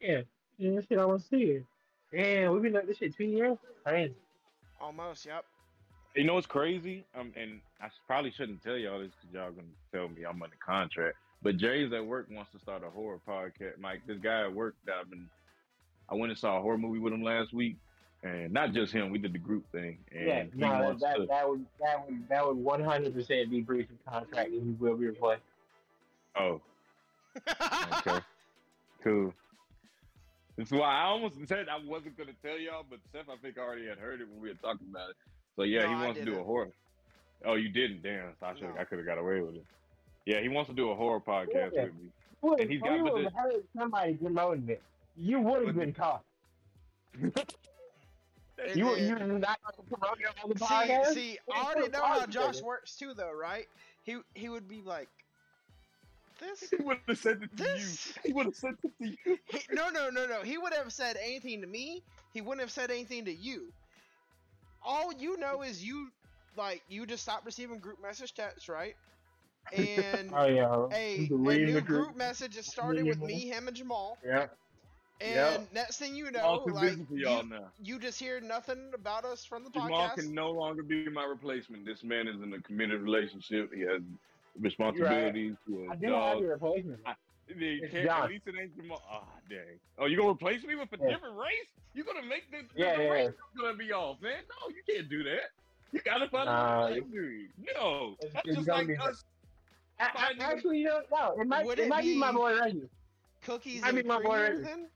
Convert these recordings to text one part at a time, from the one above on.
Yeah, this shit I want to see. Damn, we've been like this shit 2 years? Crazy. Almost, yep. You know what's crazy? And I probably shouldn't tell y'all this because y'all going to tell me I'm under contract. But Jay's at work wants to start a horror podcast. Mike, this guy at work that I went and saw a horror movie with him last week. And not just him, we did the group thing. And yeah, no, that would 100% be breach of contract and he will be replaced. Oh. Okay. Cool. That's why I almost said I wasn't going to tell y'all, but Seth, I think, already had heard it when we were talking about it. So, yeah, no, he wants to do a horror. Oh, you didn't? Damn, so I could have got away with it. Yeah, he wants to do a horror podcast with me. What? And he's got to heard somebody promoting it. You would have been caught. You're not going to promote your own podcast? See, I already know how Josh works, too, though, right? He would be like, this? He would have said it to you. He would have said it to you. No. He would have said anything to me. He wouldn't have said anything to you. All you know is you just stopped receiving group message texts, right? And a new group message is started with me, him, and Jamal. Yeah. And next thing you know, you just hear nothing about us from the podcast. Jamal can no longer be my replacement. This man is in a committed relationship. He has responsibilities. Right. I do have your replacement. At least it ain't Jamal. Ah, dang. Oh, you gonna replace me with a different race? You gonna make this race gonna be off, man? No, you can't do that. You gotta find a dude. No, that's just like us. Actually, no. It might be my boy Reggie. Cookies and cream.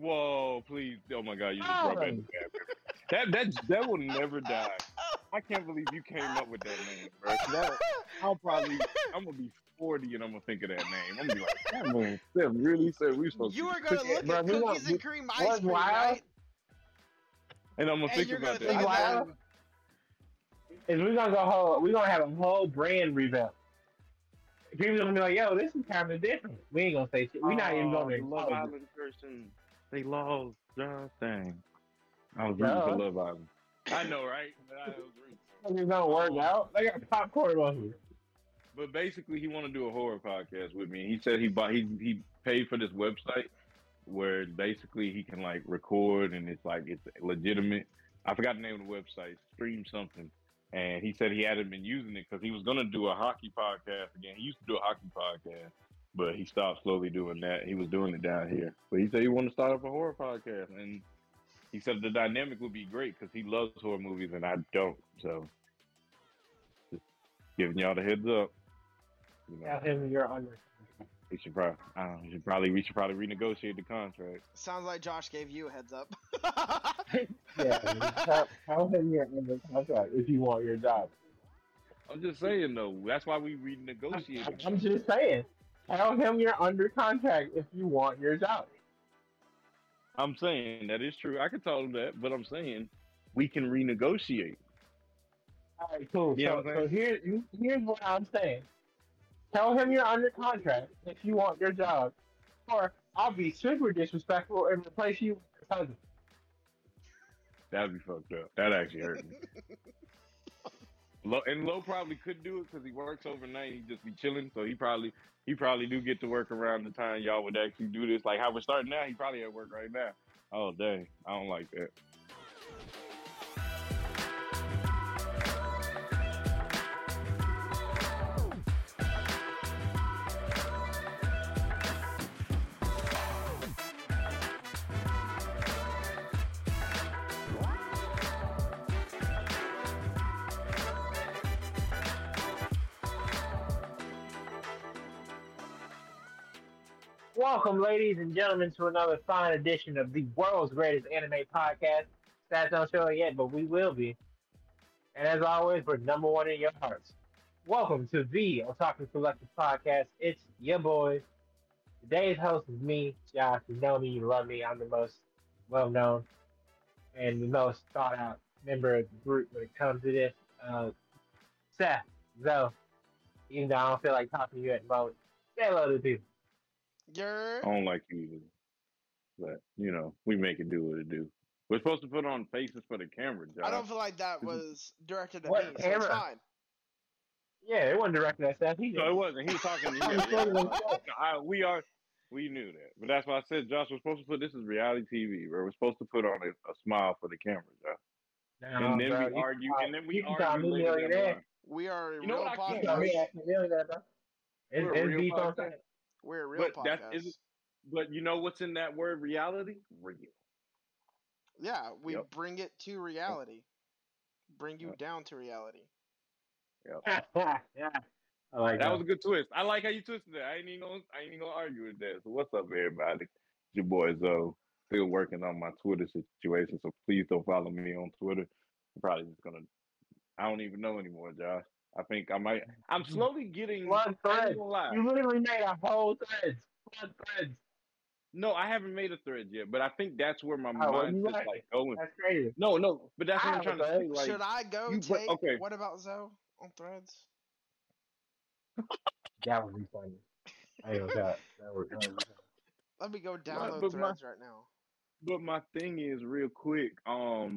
Whoa, please. Oh, my God. You just brought back the camera. That will never die. I can't believe you came up with that name, bro. I'm going to be 40 and I'm going to think of that name. I'm going to be like, that man really said we supposed to. You were going to look at cookies and cream ice cream, right? And I'm going to think about that. Is we're going to have a whole brand revamp. People are going to be like, yo, this is kind of different. We ain't going to say shit. We're not even going to Love Island person. They lost their thing. I was rooting for Love Island. I know, right? I was rooting. It's not working out. They got popcorn on here. But basically, he want to do a horror podcast with me. He said he paid for this website where basically he can like record and it's legitimate. I forgot the name of the website. Stream something. And he said he hadn't been using it because he was going to do a hockey podcast again. He used to do a hockey podcast. But he stopped slowly doing that. He was doing it down here. But he said he wanted to start up a horror podcast. And he said the dynamic would be great because he loves horror movies and I don't. So just giving y'all the heads up. You know, tell him you're under. We should probably renegotiate the contract. Sounds like Josh gave you a heads up. Yeah. Tell him you're under the contract if you want your job. I'm just saying, though. That's why we renegotiate. I'm just saying. Tell him you're under contract if you want your job. I'm saying that is true. I could tell him that, but I'm saying we can renegotiate. All right, cool. Yeah, so here's what I'm saying. Tell him you're under contract if you want your job, or I'll be super disrespectful and replace you with your cousin. That'd be fucked up. That actually hurt me. Low probably could do it because he works overnight. He'd just be chilling, so he probably do get to work around the time y'all would actually do this. Like how we're starting now, he probably at work right now. Oh dang, I don't like that. Welcome, ladies and gentlemen, to another fine edition of the world's greatest anime podcast. Stats don't show it yet, but we will be. And as always, we're number one in your hearts. Welcome to the Otaku Collective Podcast. It's your boys. Today's host is me, Josh. You know me, you love me. I'm the most well-known and the most thought-out member of the group when it comes to this. Seth, Zoe, even though I don't feel like talking to you at the moment, say hello to the people. I don't like you either. But, you know, we make it do what it do. We're supposed to put on faces for the camera, Josh. I don't feel like that was directed at me, so it's fine. Yeah, it wasn't directed at Seth. No, it wasn't. He was talking to you. We are We knew that. But that's why I said, Josh, we're supposed to put this as reality TV, where we're supposed to put on a smile for the camera, Josh. Nah, and then bro, we argue, and then we argue later. We are a real podcast. We're a real podcast. But you know what's in that word, reality? Real. Yeah, we bring it to reality. Bring you down to reality. Yep. Yeah. I like that was a good twist. I like how you twisted it. I ain't even gonna argue with that. So what's up, everybody? It's your boy Zoe. Still working on my Twitter situation, so please don't follow me on Twitter. I'm probably just gonna. I don't even know anymore, Josh. I think I might. I'm slowly getting one thread. You literally made a whole thread. One thread. No, I haven't made a thread yet, but I think that's where my mind is going. That's crazy. No, but that's what I'm trying to say. Like, should I go take? Okay. What about Zoe on threads? That would be funny. I ain't gonna lie. That would be funny. Let me go download threads right now. But my thing is, real quick, I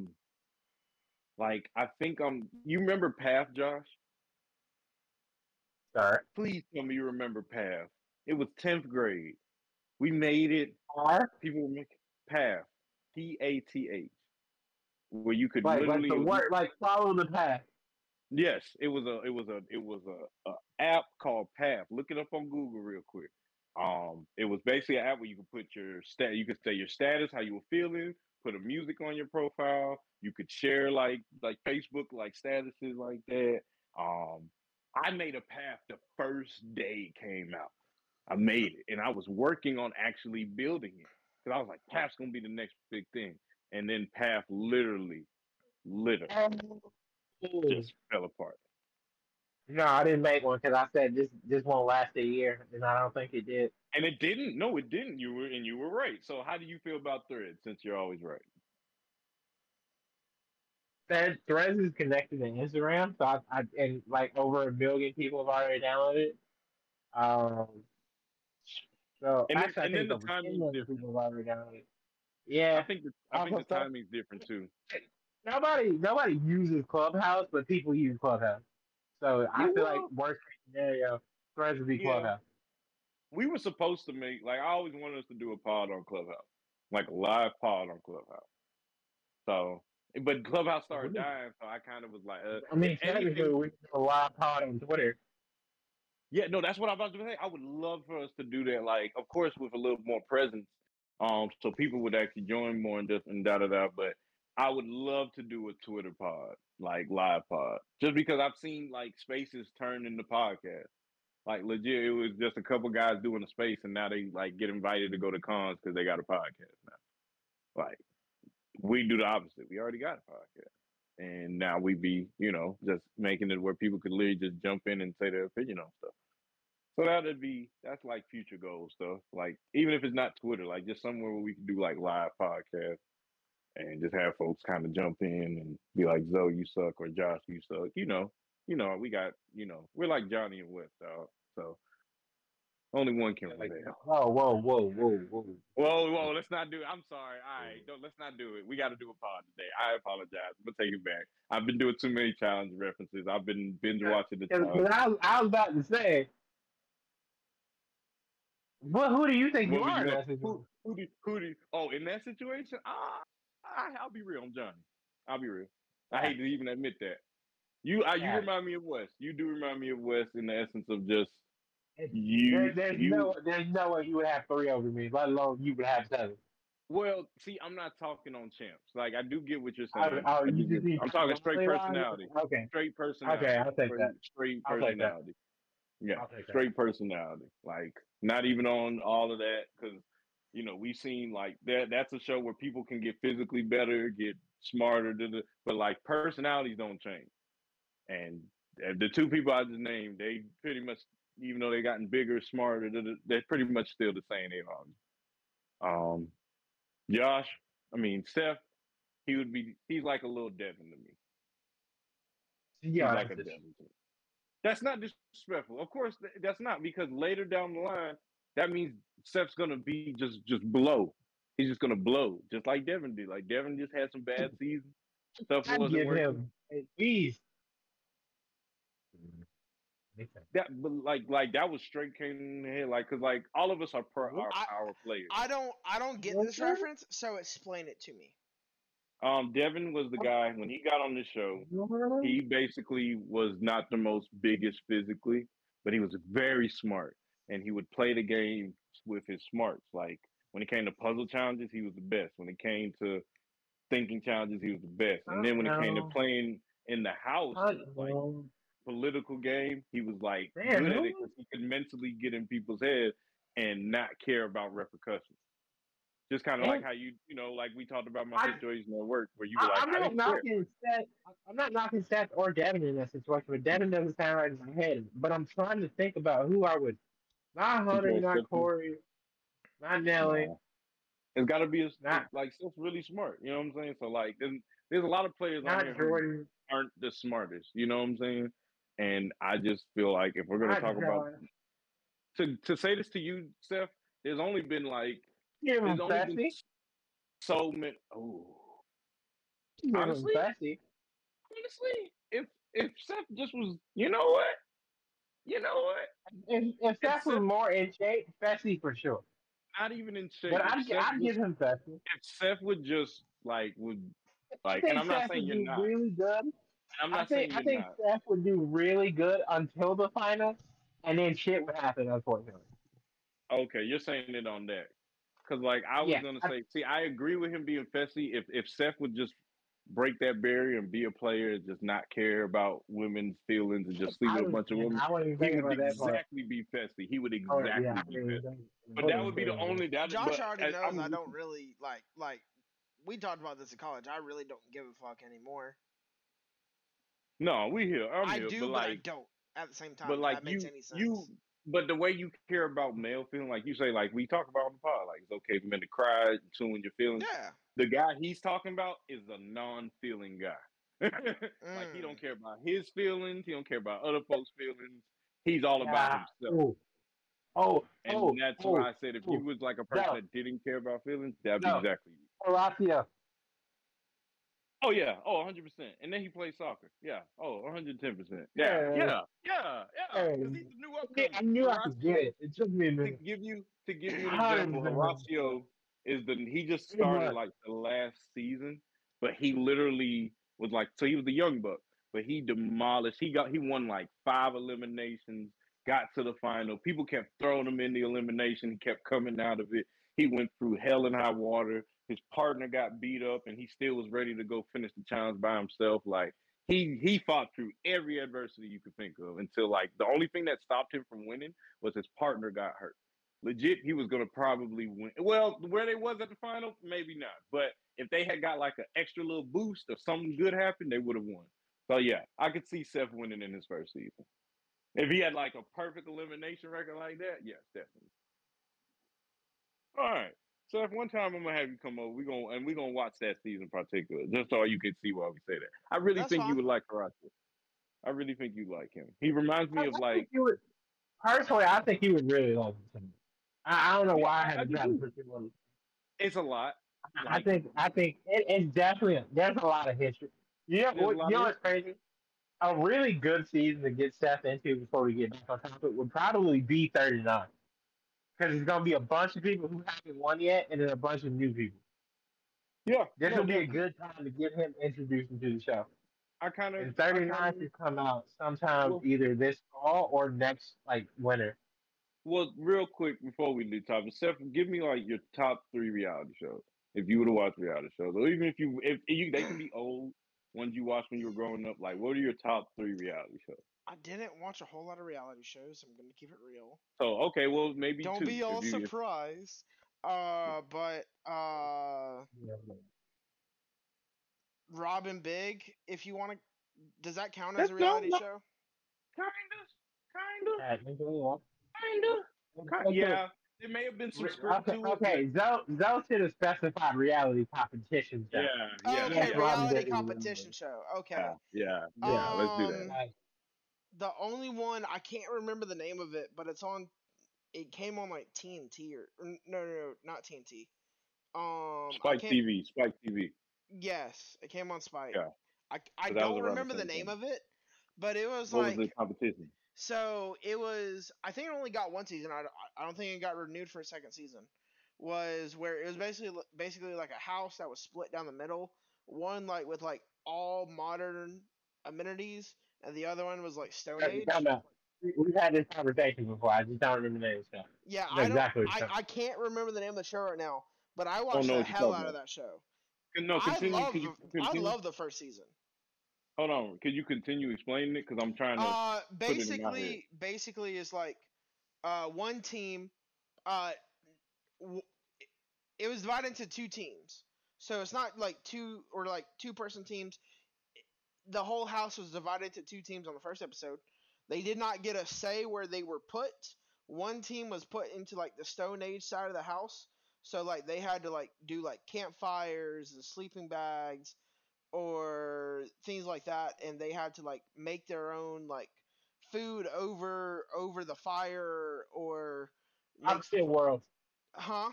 think you remember Path, Josh? All right. Please tell me you remember Path. It was 10th grade. We made it. People make Path. PATH. Where you could literally follow the path. Yes, it was a app called Path. Look it up on Google real quick. It was basically an app where you could put your you could say your status, how you were feeling, put a music on your profile. You could share like Facebook, like statuses like that. I made a path the first day it came out. I made it, and I was working on actually building it because I was like, Path's gonna be the next big thing. And then Path literally just fell apart. No, I didn't make one because I said this won't last a year, and I don't think it did. And it didn't. No, it didn't. You were right. So, how do you feel about Threads since you're always right? Threads is connected to Instagram, so I over 1 million people have already downloaded it. I think the timing's different. Have already downloaded it. Yeah, I think the timing's different too. Nobody uses Clubhouse, but people use Clubhouse. So I feel like worst case scenario, Threads would be Clubhouse. We were supposed to make I always wanted us to do a pod on Clubhouse, like a live pod on Clubhouse. So, but Clubhouse started dying, so I kind of was like, technically we could do a live pod on Twitter. Yeah, no, that's what I was about to say. I would love for us to do that, of course, with a little more presence, so people would actually join more and just and But I would love to do a Twitter pod. Live pod, just because I've seen spaces turn into podcasts. Legit, it was just a couple guys doing a space, and now they get invited to go to cons because they got a podcast now. We do the opposite. We already got a podcast, and now we be just making it where people could literally just jump in and say their opinion on stuff. So that's future goals stuff. Even if it's not Twitter, just somewhere where we can do live podcasts. And just have folks kind of jump in and be like, Zoe, you suck, or Josh, you suck. We got, we're like Johnny and West, dog. So only one can prevail. Whoa, let's not do it. I'm sorry. All right, let's not do it. We got to do a pod today. I apologize. I'm going to take it back. I've been doing too many challenge references. I've been binge watching the challenge. I was about to say, who do you think you are? In that situation? I'll be real. I'm Johnny. I'll be real. I hate to even admit that. You remind me of Wes. You do remind me of Wes in the essence of just you. There's no way you would have three over me, let alone you would have seven. Well, see, I'm not talking on champs. I do get what you're saying. I'm talking straight personality. Okay. Straight personality. Okay, I'll take that. Straight personality. Yeah, straight personality. Not even on all of that because. We've seen that. That's a show where people can get physically better, get smarter, but personalities don't change. And the two people I just named, they pretty much, even though they've gotten bigger, smarter, they're pretty much still the same. They are. Josh, Steph, he's like a little Devin to me. Yeah, he's a Devin to me. That's not disrespectful. Of course, that's not, because later down the line. That means Seth's gonna be just blow. He's just gonna blow, just like Devin did. Devin just had some bad seasons. Stuff wasn't working. Him. Jeez. Okay. That that was straight came in the head, because all of us are our players. I don't get this reference, so explain it to me. Devin was the guy when he got on the show. He basically was not the most biggest physically, but he was very smart, and he would play the game with his smarts. Like when it came to puzzle challenges, he was the best. When it came to thinking challenges, he was the best. And then when it came to playing in the house, political game, he was good at it because he could mentally get in people's heads and not care about repercussions. Just kind of like how you we talked about my situation at work where you were like, I'm not knocking Seth or Devin in that situation, but Devin doesn't sound right in my head. But I'm trying to think about who I would. Not Hunter, not Corey, not Nelly. No. It's got to be Seth's really smart. You know what I'm saying? So there's a lot of players on here who aren't the smartest. You know what I'm saying? And I just feel like if we're going to talk about to say this to you, Seth, there's only been so many. Oh, honestly, if Seth just was, you know what? If Seth was more in shape, Fessy for sure. Not even in shape. But I'd give him Fessy. If Seth would just and I'm not saying you're not really good. I think Seth would do really good until the final, and then shit would happen, unfortunately. Okay, you're saying it on that. Because, I agree with him being Fessy. If Seth would just break that barrier and be a player and just not care about women's feelings and just sleep with a bunch of women, he would be Fessy. He would be Fessy. But that would be the only... Josh already knows I don't really, we talked about this in college. I really don't give a fuck anymore. No, we here. I do, but I don't at the same time. But that makes any sense. But the way you care about male feeling, you say, we talk about on the pod, it's okay for men to cry, tune your feelings. Yeah. The guy he's talking about is a non-feeling guy. He don't care about his feelings. He don't care about other folks' feelings. He's all about himself. That's why I said if he was a person that didn't care about feelings, that'd be exactly you. Horatia. Oh, yeah. Oh, 100%. And then he plays soccer. Yeah. Oh, 110%. Yeah. Yeah. Yeah. Yeah. Because he's the new upcoming. I knew I could get it. It took me a minute. To give you an example, Horacio he just started the last season, but he literally was so he was the young buck, but he demolished. He won 5 eliminations, got to the final. People kept throwing him in the elimination. He kept coming out of it. He went through hell and high water. His partner got beat up, and he still was ready to go finish the challenge by himself. He fought through every adversity you could think of until the only thing that stopped him from winning was his partner got hurt. Legit, he was going to probably win. Well, where they was at the final, maybe not. But if they had got an extra little boost or something good happened, they would have won. So, yeah, I could see Seth winning in his first season. If he had a perfect elimination record like that, yes, definitely. All right. So if one time I'm gonna have you come over, we're gonna watch that season in particular, just so you can see why we say that. I really think you would like Karate. I really think you like him. He reminds me of personally, I think you would really like him. I don't know why I haven't gotten particular. It's a lot. I think it's definitely there's a lot of history. Yeah, you know what's crazy? A really good season to get Seth into before we get back on topic would probably be 39. Because there's going to be a bunch of people who haven't won yet and then a bunch of new people. Yeah. This will be a good time to get him introduced into the show. I kind of... 39 should come out sometime either this fall or next, winter. Well, real quick before we leave topic, Seth, give me, your top 3 reality shows. If you were to watch reality shows. Or even if they can be old ones you watched when you were growing up. What are your top 3 reality shows? I didn't watch a whole lot of reality shows. I'm going to keep it real. Oh, okay. Well, maybe don't be all surprised. Robin Big, if you want to... Does that count as a reality show? Kind of. Yeah. It may have been subscribed to. Okay. Those should have specified reality competition show. Yeah. Okay. Reality competition show. Okay. Yeah. Let's do that. The only one, I can't remember the name of it, but it came on TNT or no, not TNT. Spike TV. Yes, it came on Spike. Yeah. I don't remember the name of it, but it was what was the competition? So it was, I think it only got one season. I don't think it got renewed for a second season. Was where it was basically like a house that was split down the middle. One like with like all modern amenities, and the other one was like Stone Age. We've had this conversation before. I just don't remember the name of stuff. Yeah, I can't remember the name of the show right now, but I watched the hell out of that show. No, continue. I love the first season. Hold on, can you continue explaining it? Because I'm trying to. Basically, it's like one team. It was divided into two teams, so it's not like two-person teams. The whole house was divided into two teams on the first episode. They did not get a say where they were put. One team was put into like the Stone Age side of the house, so like they had to like do like campfires and sleeping bags or things like that, and they had to like make their own like food over the fire or opposite world. Huh?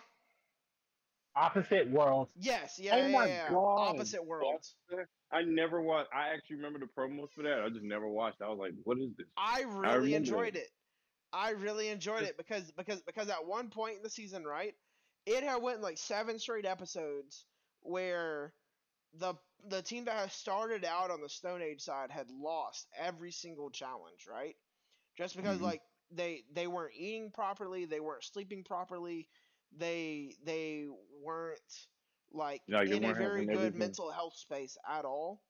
Opposite World. Yes, yeah, oh my yeah. God. Opposite World. I never watched. I actually remember the promos for that. I just never watched. I was like, "What is this?" I really enjoyed it because at one point in the season, right, it had went like 7 straight episodes where the team that had started out on the Stone Age side had lost every single challenge, right? Just because like they weren't eating properly, they weren't sleeping properly. They weren't like in a very good mental health space at all,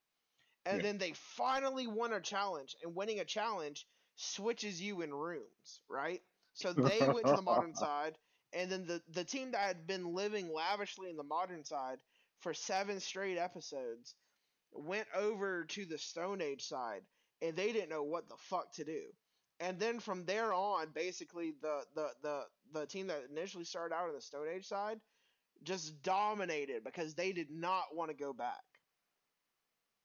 and then they finally won a challenge. And winning a challenge switches you in rooms, right? So they went to the modern side, and then the team that had been living lavishly in the modern side for 7 straight episodes went over to the Stone Age side, and they didn't know what the fuck to do. And then from there on, basically, the team that initially started out on the Stone Age side just dominated because they did not want to go back.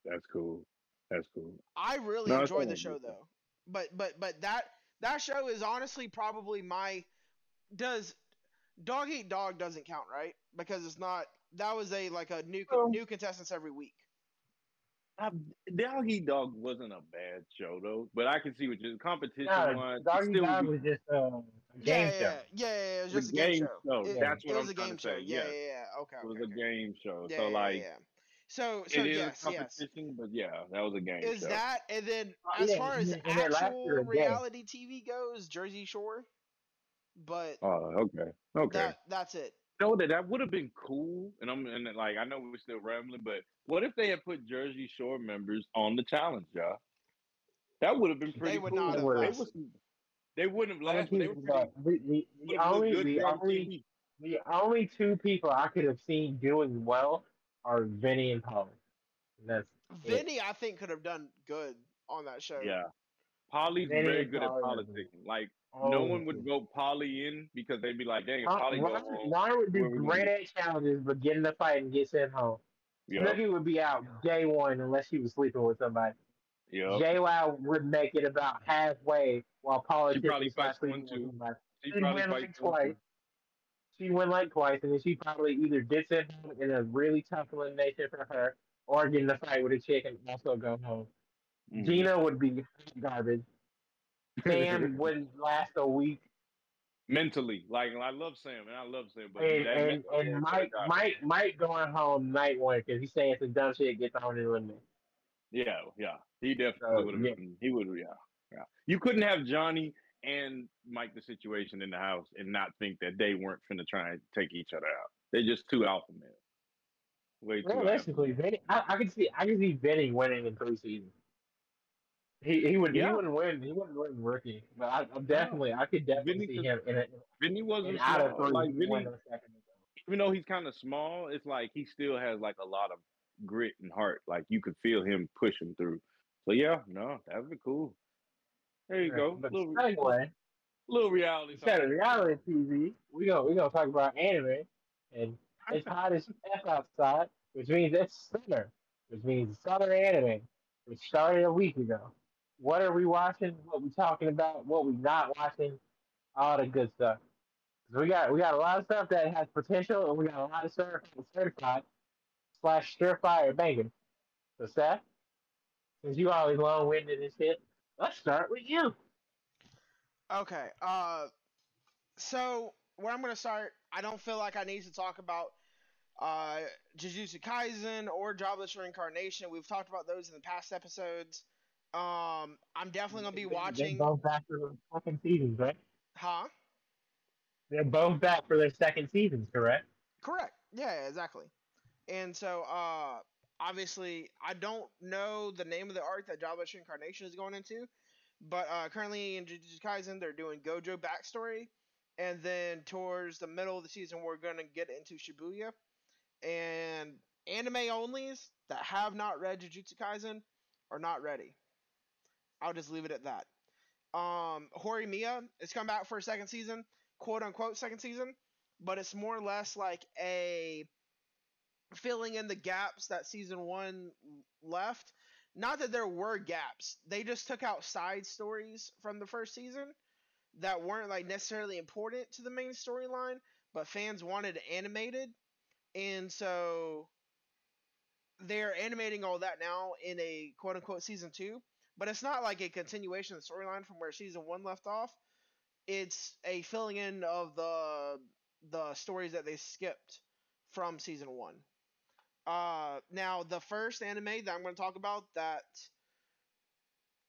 That's cool. I really enjoyed the show, though. But that show is honestly probably my... Does Dog Eat Dog doesn't count, right? Because it's not... That was new contestants every week. Dog Eat Dog wasn't a bad show though, but I can see what your competition was. Dog Eat Dog was just a game show. Yeah, it was just a game show. That's what I'm trying to say. Yeah. Okay. It was a game show. So like, so yes, competition, but yeah, that was a game show. Is that and then as far as actual reality TV goes, Jersey Shore. But okay, that's it. No, that would have been cool, and like I know we're still rambling, but what if they had put Jersey Shore members on the challenge, y'all? That would have been pretty cool. They wouldn't have lasted. The only two people I could have seen doing well are Vinny and Polly. Vinny, I think, could have done good on that show. Yeah, Polly's very good at politics. Like. No one would go Polly in because they'd be like, dang, if Polly goes home. Ryan would be great at challenges, but get in the fight and get sent home. Yep. Snooki would be out day one unless she was sleeping with somebody. Yep. JY would make it about halfway while Polly was not sleeping with somebody. She'd win like twice. She'd win like twice, and then she probably either did send home in a really tough elimination for her or get in the fight with a chick and also go home. Mm-hmm. Gina would be garbage. Sam wouldn't last a week. Mentally, like I love Sam, but and Mike going home night one because he's saying some dumb shit gets on him with me. Yeah, he definitely would have. Yeah. He would, yeah. You couldn't have Johnny and Mike the Situation in the house and not think that they weren't finna try and take each other out. They're just two alpha males. Basically, Vinny, I can see Vinny winning in 3 seasons. He wouldn't win rookie, but I could definitely see him in it. Vinny wasn't out of 3, like Vinny, even though he's kind of small, it's like he still has like a lot of grit and heart. Like you could feel him pushing through. So yeah, no, that would be cool. There you go. Little reality. Instead of reality TV, we gonna talk about anime, and it's hot as F outside, which means it's summer, which means summer anime, which started a week ago. What are we watching? What we talking about? What we not watching? All the good stuff. We got a lot of stuff that has potential, and we got a lot of stuff that's certified/surefire banging. So Seth, since you always long-winded and shit, let's start with you. Okay, so where I'm going to start, I don't feel like I need to talk about Jujutsu Kaisen or Jobless Reincarnation. We've talked about those in the past episodes. I'm definitely going to be watching... They're both back for their second seasons, right? Huh? They're both back for their second seasons, correct? Correct. Yeah, exactly. And so, obviously, I don't know the name of the arc that Jobless Reincarnation is going into, but currently in Jujutsu Kaisen, they're doing Gojo backstory, and then towards the middle of the season, we're going to get into Shibuya. And anime-onlys that have not read Jujutsu Kaisen are not ready. I'll just leave it at that. Horimiya is coming back for a second season, quote-unquote second season, but it's more or less like a filling in the gaps that season one left. Not that there were gaps. They just took out side stories from the first season that weren't like necessarily important to the main storyline, but fans wanted animated. And so they're animating all that now in a quote-unquote season two. But it's not like a continuation of the storyline from where season one left off. It's a filling in of the stories that they skipped from season one. Now, the first anime that I'm going to talk about that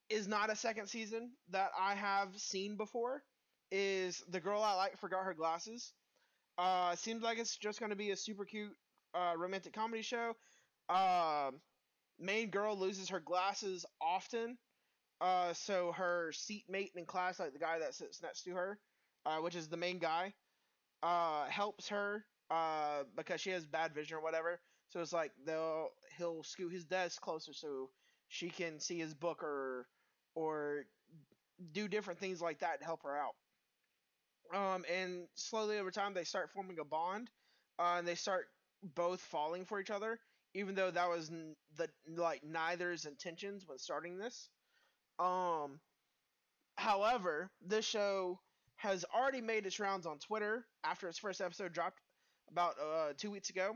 is not a second season that I have seen before is The Girl I Like Forgot Her Glasses. Seems like it's just going to be a super cute romantic comedy show. Main girl loses her glasses often, so her seatmate in class, like the guy that sits next to her, which is the main guy, helps her because she has bad vision or whatever. So it's like he'll scoot his desk closer so she can see his book or do different things like that to help her out. And slowly over time, they start forming a bond, and they start both falling for each other. Even though that was neither's intentions when starting this. However, this show has already made its rounds on Twitter after its first episode dropped about 2 weeks ago,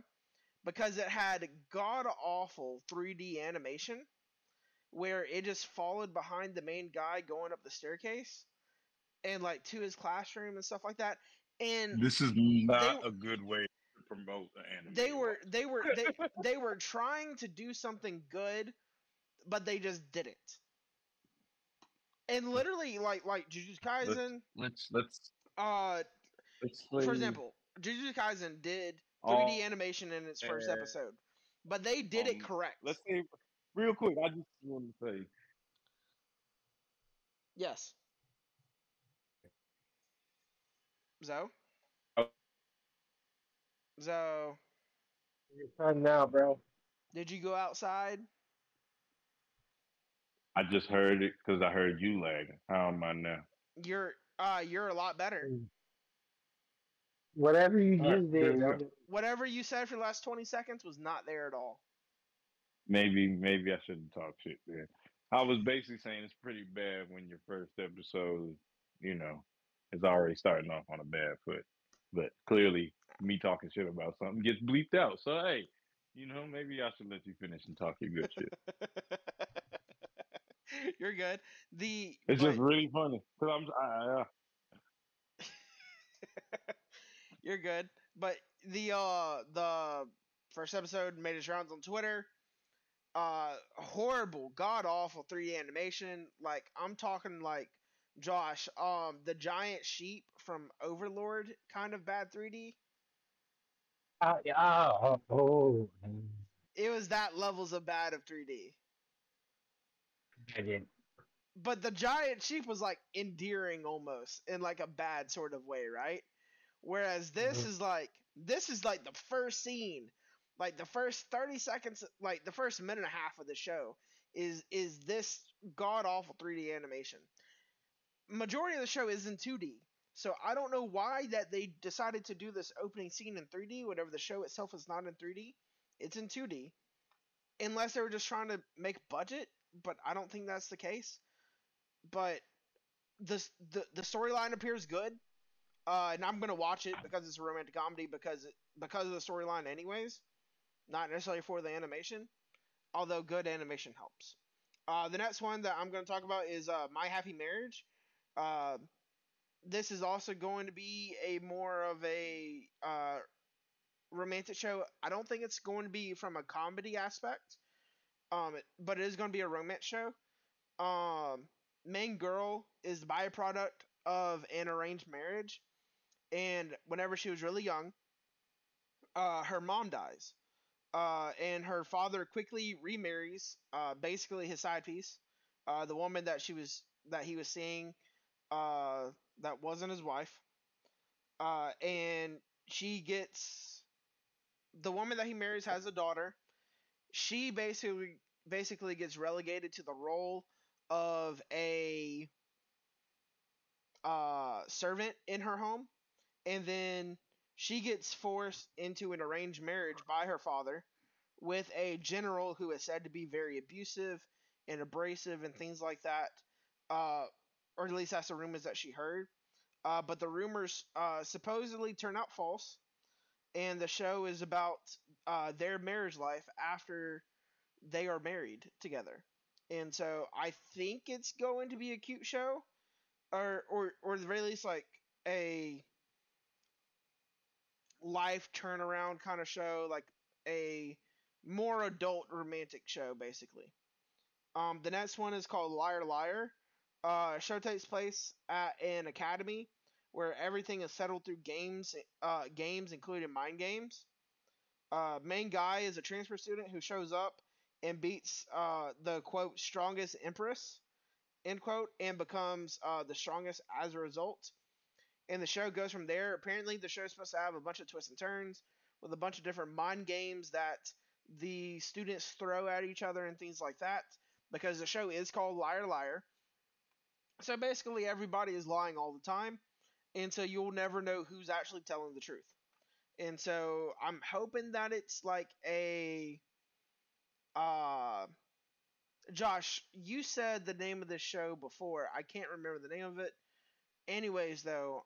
because it had god-awful 3D animation where it just followed behind the main guy going up the staircase and like to his classroom and stuff like that. And this is not a good way promote the anime. They were trying to do something good, but they just didn't. And literally like Jujutsu Kaisen for example, Jujutsu Kaisen did 3D animation in its first episode, but they did it correct. Let's say real quick, I just want to say yes. So you're cutting out, bro. Did you go outside? I just heard it because I heard you lagging. How am I now? You're a lot better. Whatever you just did, whatever you said for the last 20 seconds was not there at all. Maybe I shouldn't talk shit there. I was basically saying it's pretty bad when your first episode, is already starting off on a bad foot. But clearly, me talking shit about something gets bleeped out. So, hey, maybe I should let you finish and talk your good shit. You're good. It's just really funny. You're good. But the first episode made its rounds on Twitter. Horrible, god-awful 3D animation. Like, I'm talking like Josh, the giant sheep from Overlord, kind of bad 3D. It was that levels of bad of 3D. I did. But the giant sheep was like endearing almost in like a bad sort of way, right? Whereas this is like the first scene, like the first 30 seconds, like the first minute and a half of the show is this god awful 3D animation. Majority of the show is in 2D, so I don't know why that they decided to do this opening scene in 3D whenever the show itself is not in 3D. It's in 2D, unless they were just trying to make budget, but I don't think that's the case. But the storyline appears good, and I'm going to watch it because it's a romantic comedy because of the storyline anyways, not necessarily for the animation, although good animation helps. The next one that I'm going to talk about is My Happy Marriage. This is also going to be a more of a romantic show. I don't think it's going to be from a comedy aspect, but it is going to be a romance show. Main girl is the byproduct of an arranged marriage, and whenever she was really young, her mom dies, and her father quickly remarries basically his side piece, the woman that he was seeing that wasn't his wife, and she gets the woman that he marries has a daughter. She basically gets relegated to the role of a servant in her home, and then she gets forced into an arranged marriage by her father with a general who is said to be very abusive and abrasive and things like that, or at least that's the rumors that she heard, but the rumors supposedly turn out false, and the show is about their marriage life after they are married together. And so I think it's going to be a cute show, or at the very least like a life turnaround kind of show, like a more adult romantic show basically. The next one is called Liar Liar. Show takes place at an academy where everything is settled through games including mind games. Main guy is a transfer student who shows up and beats the quote strongest empress end quote and becomes the strongest as a result. And the show goes from there. Apparently the show's supposed to have a bunch of twists and turns with a bunch of different mind games that the students throw at each other and things like that, because the show is called Liar Liar. So basically everybody is lying all the time, and so you'll never know who's actually telling the truth. And so I'm hoping that it's like a Josh, you said the name of this show before. I can't remember the name of it. Anyways, though,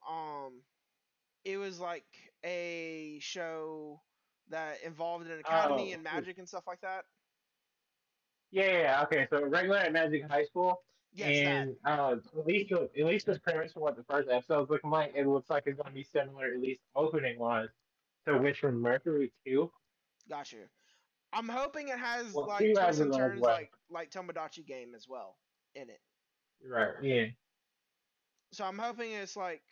it was like a show that involved an academy and magic and stuff like that. Yeah. Okay. So regular at Magic High School. Yes. And at least this premise for what the first episode is looking like, it looks like it's going to be similar, at least opening wise, to Witch from Mercury 2. Gotcha. I'm hoping it has like twists and turns like Tomodachi Game as well in it. Right. Yeah. So I'm hoping it's like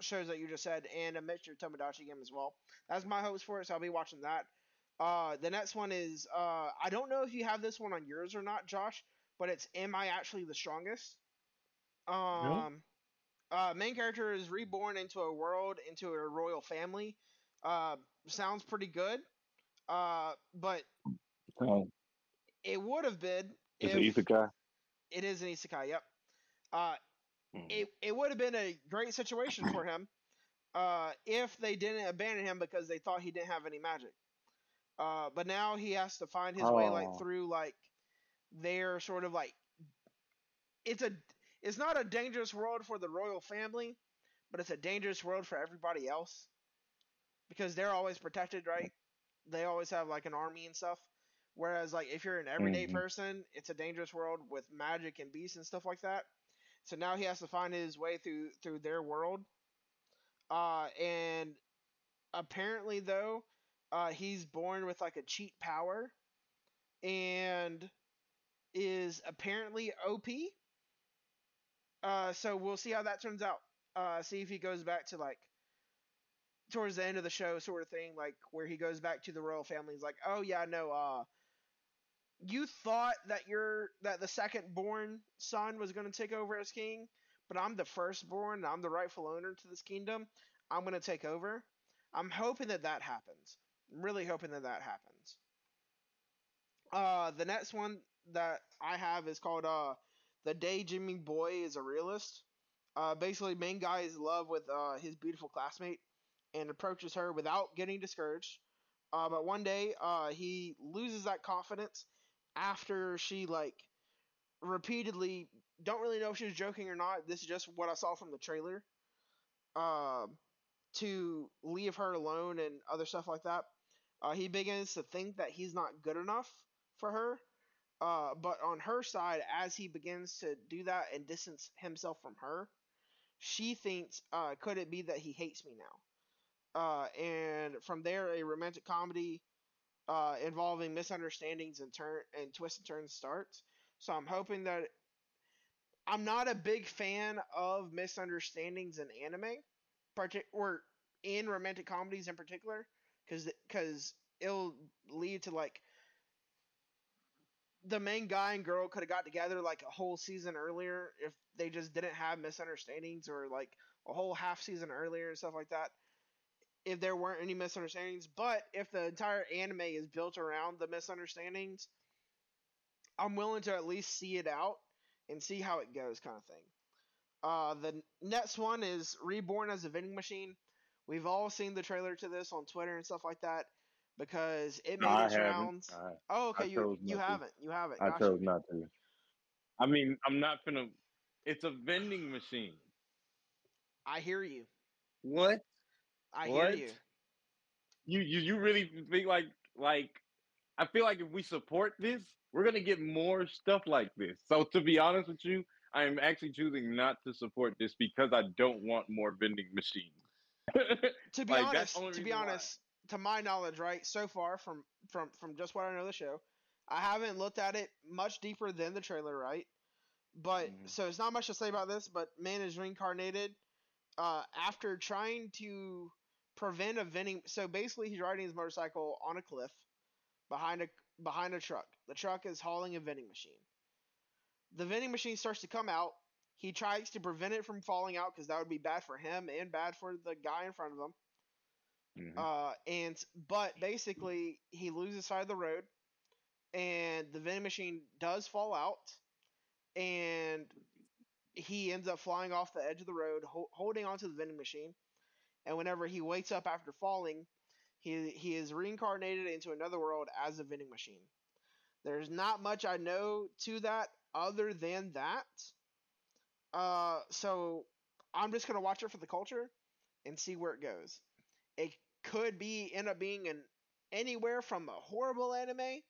shows that you just said and a mixture of Tomodachi Game as well. That's my hopes for it, so I'll be watching that. The next one is, I don't know if you have this one on yours or not, Josh, but it's Am I Actually the Strongest? Main character is reborn into a world, into a royal family. Sounds pretty good, but it would have been. It's an isekai. It is an isekai, yep. It would have been a great situation for him if they didn't abandon him because they thought he didn't have any magic. But now he has to find his way like through like their sort of like it's not a dangerous world for the royal family, but it's a dangerous world for everybody else because they're always protected, right? They always have like an army and stuff. Whereas like if you're an everyday person, it's a dangerous world with magic and beasts and stuff like that. So now he has to find his way through their world. And apparently, though, he's born with, like, a cheat power and is apparently OP. So we'll see how that turns out. See if he goes back to, like, towards the end of the show sort of thing, like, where he goes back to the royal family. He's like, oh, yeah, no, you thought that the second-born son was going to take over as king, but I'm the firstborn, and I'm the rightful owner to this kingdom. I'm going to take over. I'm hoping that happens. I'm really hoping that happens. The next one that I have is called The Daydreaming Boy is a Realist. Basically, main guy is in love with his beautiful classmate and approaches her without getting discouraged. But one day, he loses that confidence after she, like, repeatedly, don't really know if she was joking or not, this is just what I saw from the trailer, to leave her alone and other stuff like that. He begins to think that he's not good enough for her, but on her side, as he begins to do that and distance himself from her, She thinks, could it be that he hates me now? And from there, a romantic comedy involving misunderstandings and twists and turns starts. So I'm hoping that... I'm not a big fan of misunderstandings in anime, or in romantic comedies in particular, because it'll lead to, like, the main guy and girl could have got together, like, a whole season earlier if they just didn't have misunderstandings, or, like, a whole half season earlier and stuff like that, if there weren't any misunderstandings. But if the entire anime is built around the misunderstandings, I'm willing to at least see it out and see how it goes, kind of thing. The next one is Reborn as a Vending Machine. We've all seen the trailer to this on Twitter and stuff like that, because it made its rounds. Oh, okay, you haven't. I chose not to. I mean, I'm not gonna. It's a vending machine. I hear you. What? I hear you. You really think like? I feel like if we support this, we're gonna get more stuff like this. So to be honest with you, I am actually choosing not to support this because I don't want more vending machines. To be honest, to my knowledge, right, so far from just what I know of the show, I haven't looked at it much deeper than the trailer, right? But so it's not much to say about this. But man is reincarnated after trying to prevent a vending. So basically, he's riding his motorcycle on a cliff behind a truck. The truck is hauling a vending machine. The vending machine starts to come out. He tries to prevent it from falling out because that would be bad for him and bad for the guy in front of him. Mm-hmm. But basically, he loses sight of the road, and the vending machine does fall out, and he ends up flying off the edge of the road, holding onto the vending machine. And whenever he wakes up after falling, he is reincarnated into another world as a vending machine. There's not much I know to that other than that. So I'm just gonna watch it for the culture and see where it goes. It could be end up being anywhere from a horrible anime,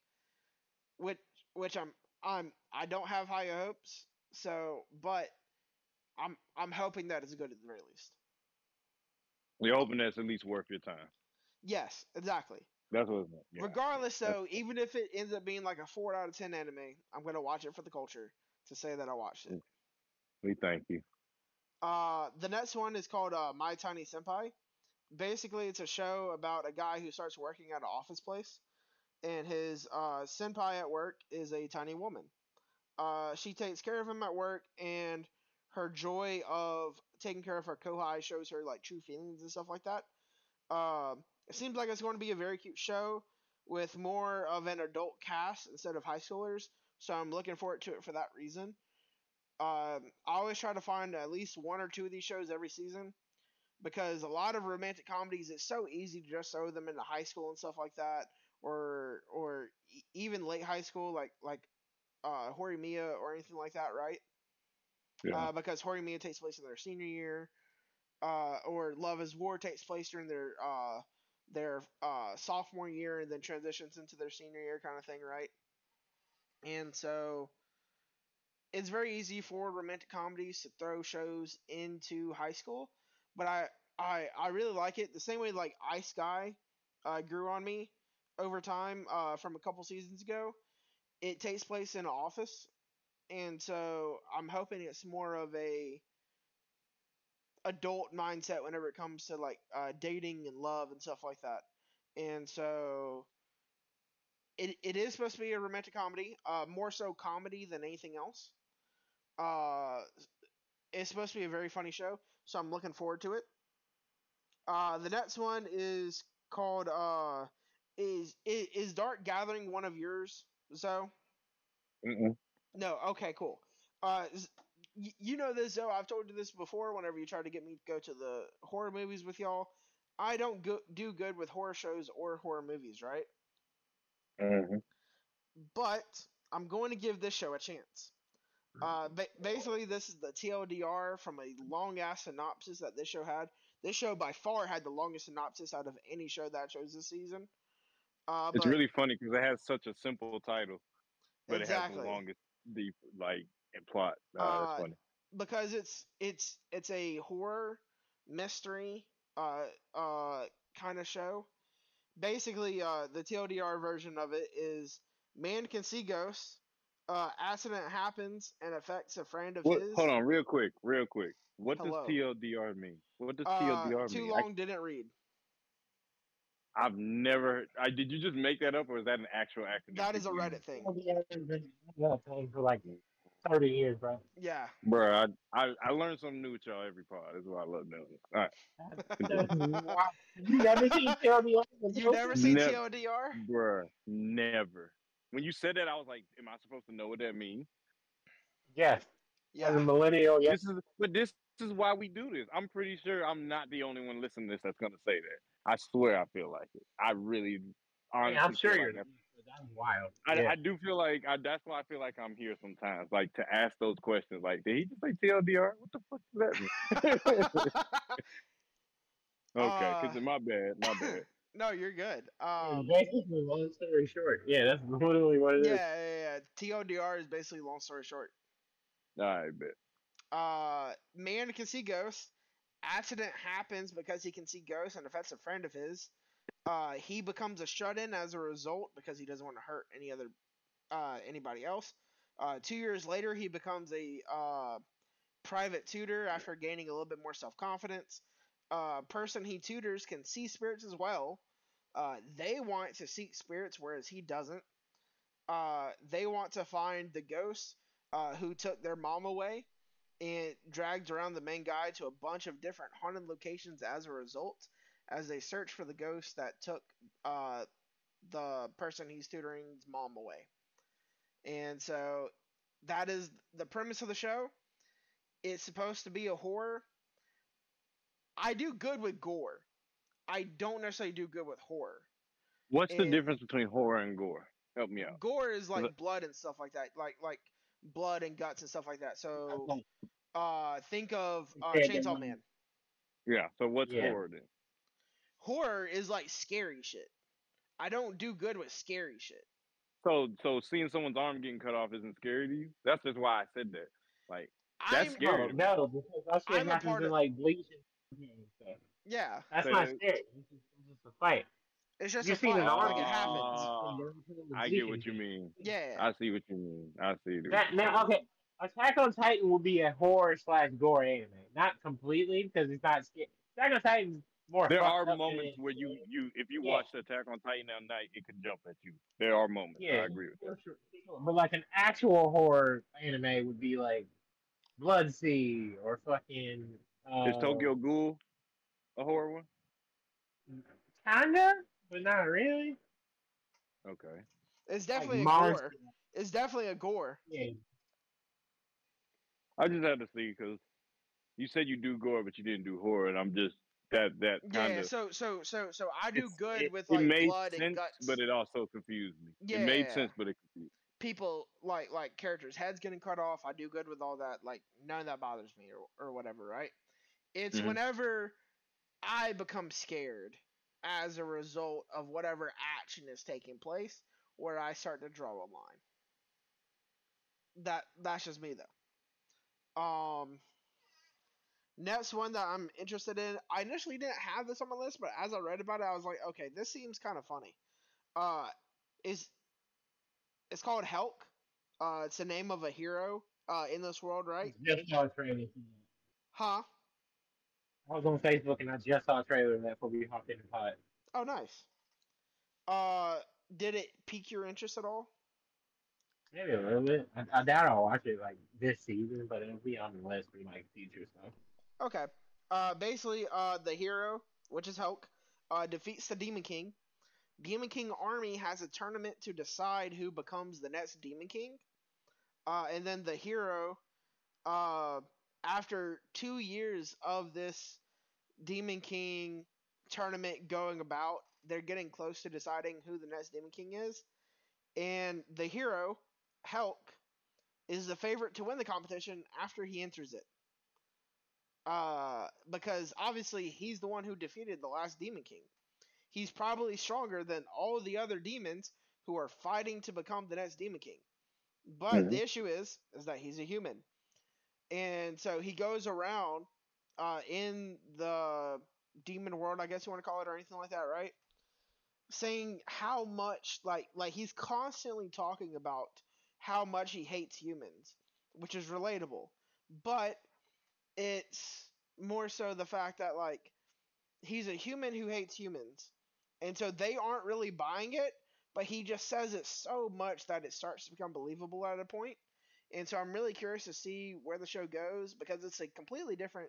which I don't have high hopes. So, but I'm hoping that it's good at the very least. You're hoping that's at least worth your time. Yes, exactly. That's what it meant. Yeah. Regardless, though, even if it ends up being like a 4 out of 10 anime, I'm gonna watch it for the culture to say that I watched it. We thank you. The next one is called My Tiny Senpai. Basically, it's a show about a guy who starts working at an office place, and his senpai at work is a tiny woman. She takes care of him at work, and her joy of taking care of her kohai shows her like true feelings and stuff like that. It seems like it's going to be a very cute show with more of an adult cast instead of high schoolers, so I'm looking forward to it for that reason. I always try to find at least one or two of these shows every season, because a lot of romantic comedies, it's so easy to just throw them into high school and stuff like that, or even late high school, like Horimiya or anything like that, right? Yeah. Because Horimiya takes place in their senior year, or Love is War takes place during their sophomore year and then transitions into their senior year kind of thing, right? And so... it's very easy for romantic comedies to throw shows into high school, but I really like it. The same way like Ice Guy grew on me over time from a couple seasons ago. It takes place in an office, and so I'm hoping it's more of a adult mindset whenever it comes to like dating and love and stuff like that. And so... It is supposed to be a romantic comedy, more so comedy than anything else. It's supposed to be a very funny show, so I'm looking forward to it. The next one is called is Dark Gathering one of yours? Zoe? Mm-mm. No. Okay. Cool. You know this, Zoe. I've told you this before. Whenever you try to get me to go to the horror movies with y'all, I don't do good with horror shows or horror movies, right? Mm-hmm. But I'm going to give this show a chance. Basically, this is the TLDR from a long-ass synopsis that this show had. This show by far had the longest synopsis out of any show that I chose this season. It's really funny because it has such a simple title, but exactly. It has the longest deep plot. It's funny. because it's a horror mystery kind of show. Basically, the TLDR version of it is man can see ghosts. Accident happens and affects a friend of his. Hold on, real quick. What does TLDR mean? What does TLDR mean? Too long, didn't read. I've never. Did you just make that up, or is that an actual acronym? That is a Reddit thing. For like 30 years, bro. Yeah. Bro, I learn something new with y'all every part. That's why I love doing it. All right. You never seen TLDR? You never seen TLDR? Bro, never. When you said that, I was like, am I supposed to know what that means? Yes. Yeah. As a millennial, yes. This is why we do this. I'm pretty sure I'm not the only one listening to this that's going to say that. I swear I feel like it. I really, honestly. Yeah, I'm sure you're like I'm wild. I do feel like, that's why I feel like I'm here sometimes, like to ask those questions. Like, did he just say TLDR? What the fuck does that mean? Okay, because my bad. No, you're good. Basically, long story short. Yeah, that's literally what it is. Yeah. TLDR is basically long story short. I bet. Man can see ghosts. Accident happens because he can see ghosts and affects a friend of his. He becomes a shut-in as a result because he doesn't want to hurt any other anybody else. 2 years later, he becomes a private tutor after gaining a little bit more self-confidence. Person he tutors can see spirits as well. They want to seek spirits, whereas he doesn't. They want to find the ghosts who took their mom away and dragged around the main guy to a bunch of different haunted locations as a result, as they search for the ghost that took the person he's tutoring's mom away. And so that is the premise of the show. It's supposed to be a horror. I do good with gore. I don't necessarily do good with horror. What's the difference between horror and gore? Help me out. Gore is like blood and stuff like that, like blood and guts and stuff like that. So think of Chainsaw Man. Yeah, so what's horror then? Horror is like scary shit. I don't do good with scary shit. So seeing someone's arm getting cut off isn't scary to you? That's just why I said that. Like, that's scary. No, because that's what happens in like Bleach. Yeah, that's not scary. It's just a fight. It's just a fight. It happens. I get what you mean. Yeah, I see what you mean. I see that. Now, okay, Attack on Titan will be a horror / gore anime. Not completely because it's not scary. Attack on Titan's more. There are moments where if you watch Attack on Titan at night, it can jump at you. There are moments. Yeah, I agree with that. Sure. But like an actual horror anime would be like Blood Sea or fucking. Is Tokyo Ghoul a horror one? Kinda, but not really. Okay. It's definitely a gore. It's definitely a gore. Yeah. I just had to see because you said you do gore, but you didn't do horror, and I'm just that kind of. Yeah. So I do good with like blood and guts, but it also confused me. Yeah. It made sense, but it confused me. People like characters' heads getting cut off. I do good with all that. Like none of that bothers me or whatever. Right. It's whenever I become scared as a result of whatever action is taking place where I start to draw a line. That's just me, though. Next one that I'm interested in. I initially didn't have this on my list, but as I read about it, I was like, okay, this seems kind of funny. It's called Hulk. It's the name of a hero in this world, right? Yes, no, it's really. Huh? I was on Facebook and I just saw a trailer of that before we hopped in the pod. Oh, nice. Did it pique your interest at all? Maybe a little bit. I doubt I'll watch it like this season, but it'll be on the list for like future stuff. Okay. Basically, the hero, which is Hulk, defeats the Demon King. Demon King Army has a tournament to decide who becomes the next Demon King. And then the hero, after 2 years of this Demon King tournament going about, they're getting close to deciding who the next Demon King is. And the hero, Hulk, is the favorite to win the competition after he enters it. Because obviously he's the one who defeated the last Demon King. He's probably stronger than all the other demons who are fighting to become the next Demon King. But the issue is that he's a human. And so he goes around in the demon world, I guess you want to call it, or anything like that, right? Saying how much, like he's constantly talking about how much he hates humans, which is relatable. But it's more so the fact that, like, he's a human who hates humans. And so they aren't really buying it, but he just says it so much that it starts to become believable at a point. And so I'm really curious to see where the show goes, because it's a completely different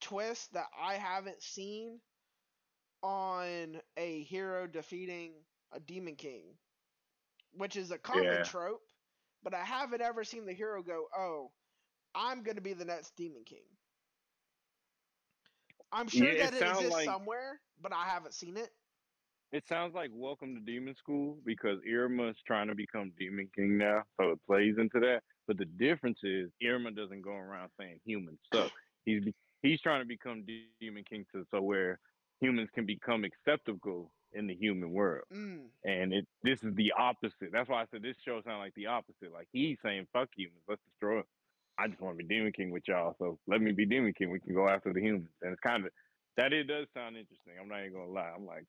twist that I haven't seen on a hero defeating a demon king, which is a common trope, but I haven't ever seen the hero go, oh, I'm going to be the next demon king. I'm sure that it exists somewhere, but I haven't seen it. It sounds like Welcome to Demon School, because Irma's trying to become Demon King now, so it plays into that. But the difference is Irma doesn't go around saying humans suck. He's trying to become Demon King so where humans can become acceptable in the human world. Mm. And this is the opposite. That's why I said this show sounds like the opposite. Like, he's saying, fuck humans, let's destroy them. I just want to be Demon King with y'all, so let me be Demon King. We can go after the humans. And it's kind of... It does sound interesting. I'm not even going to lie. I'm like...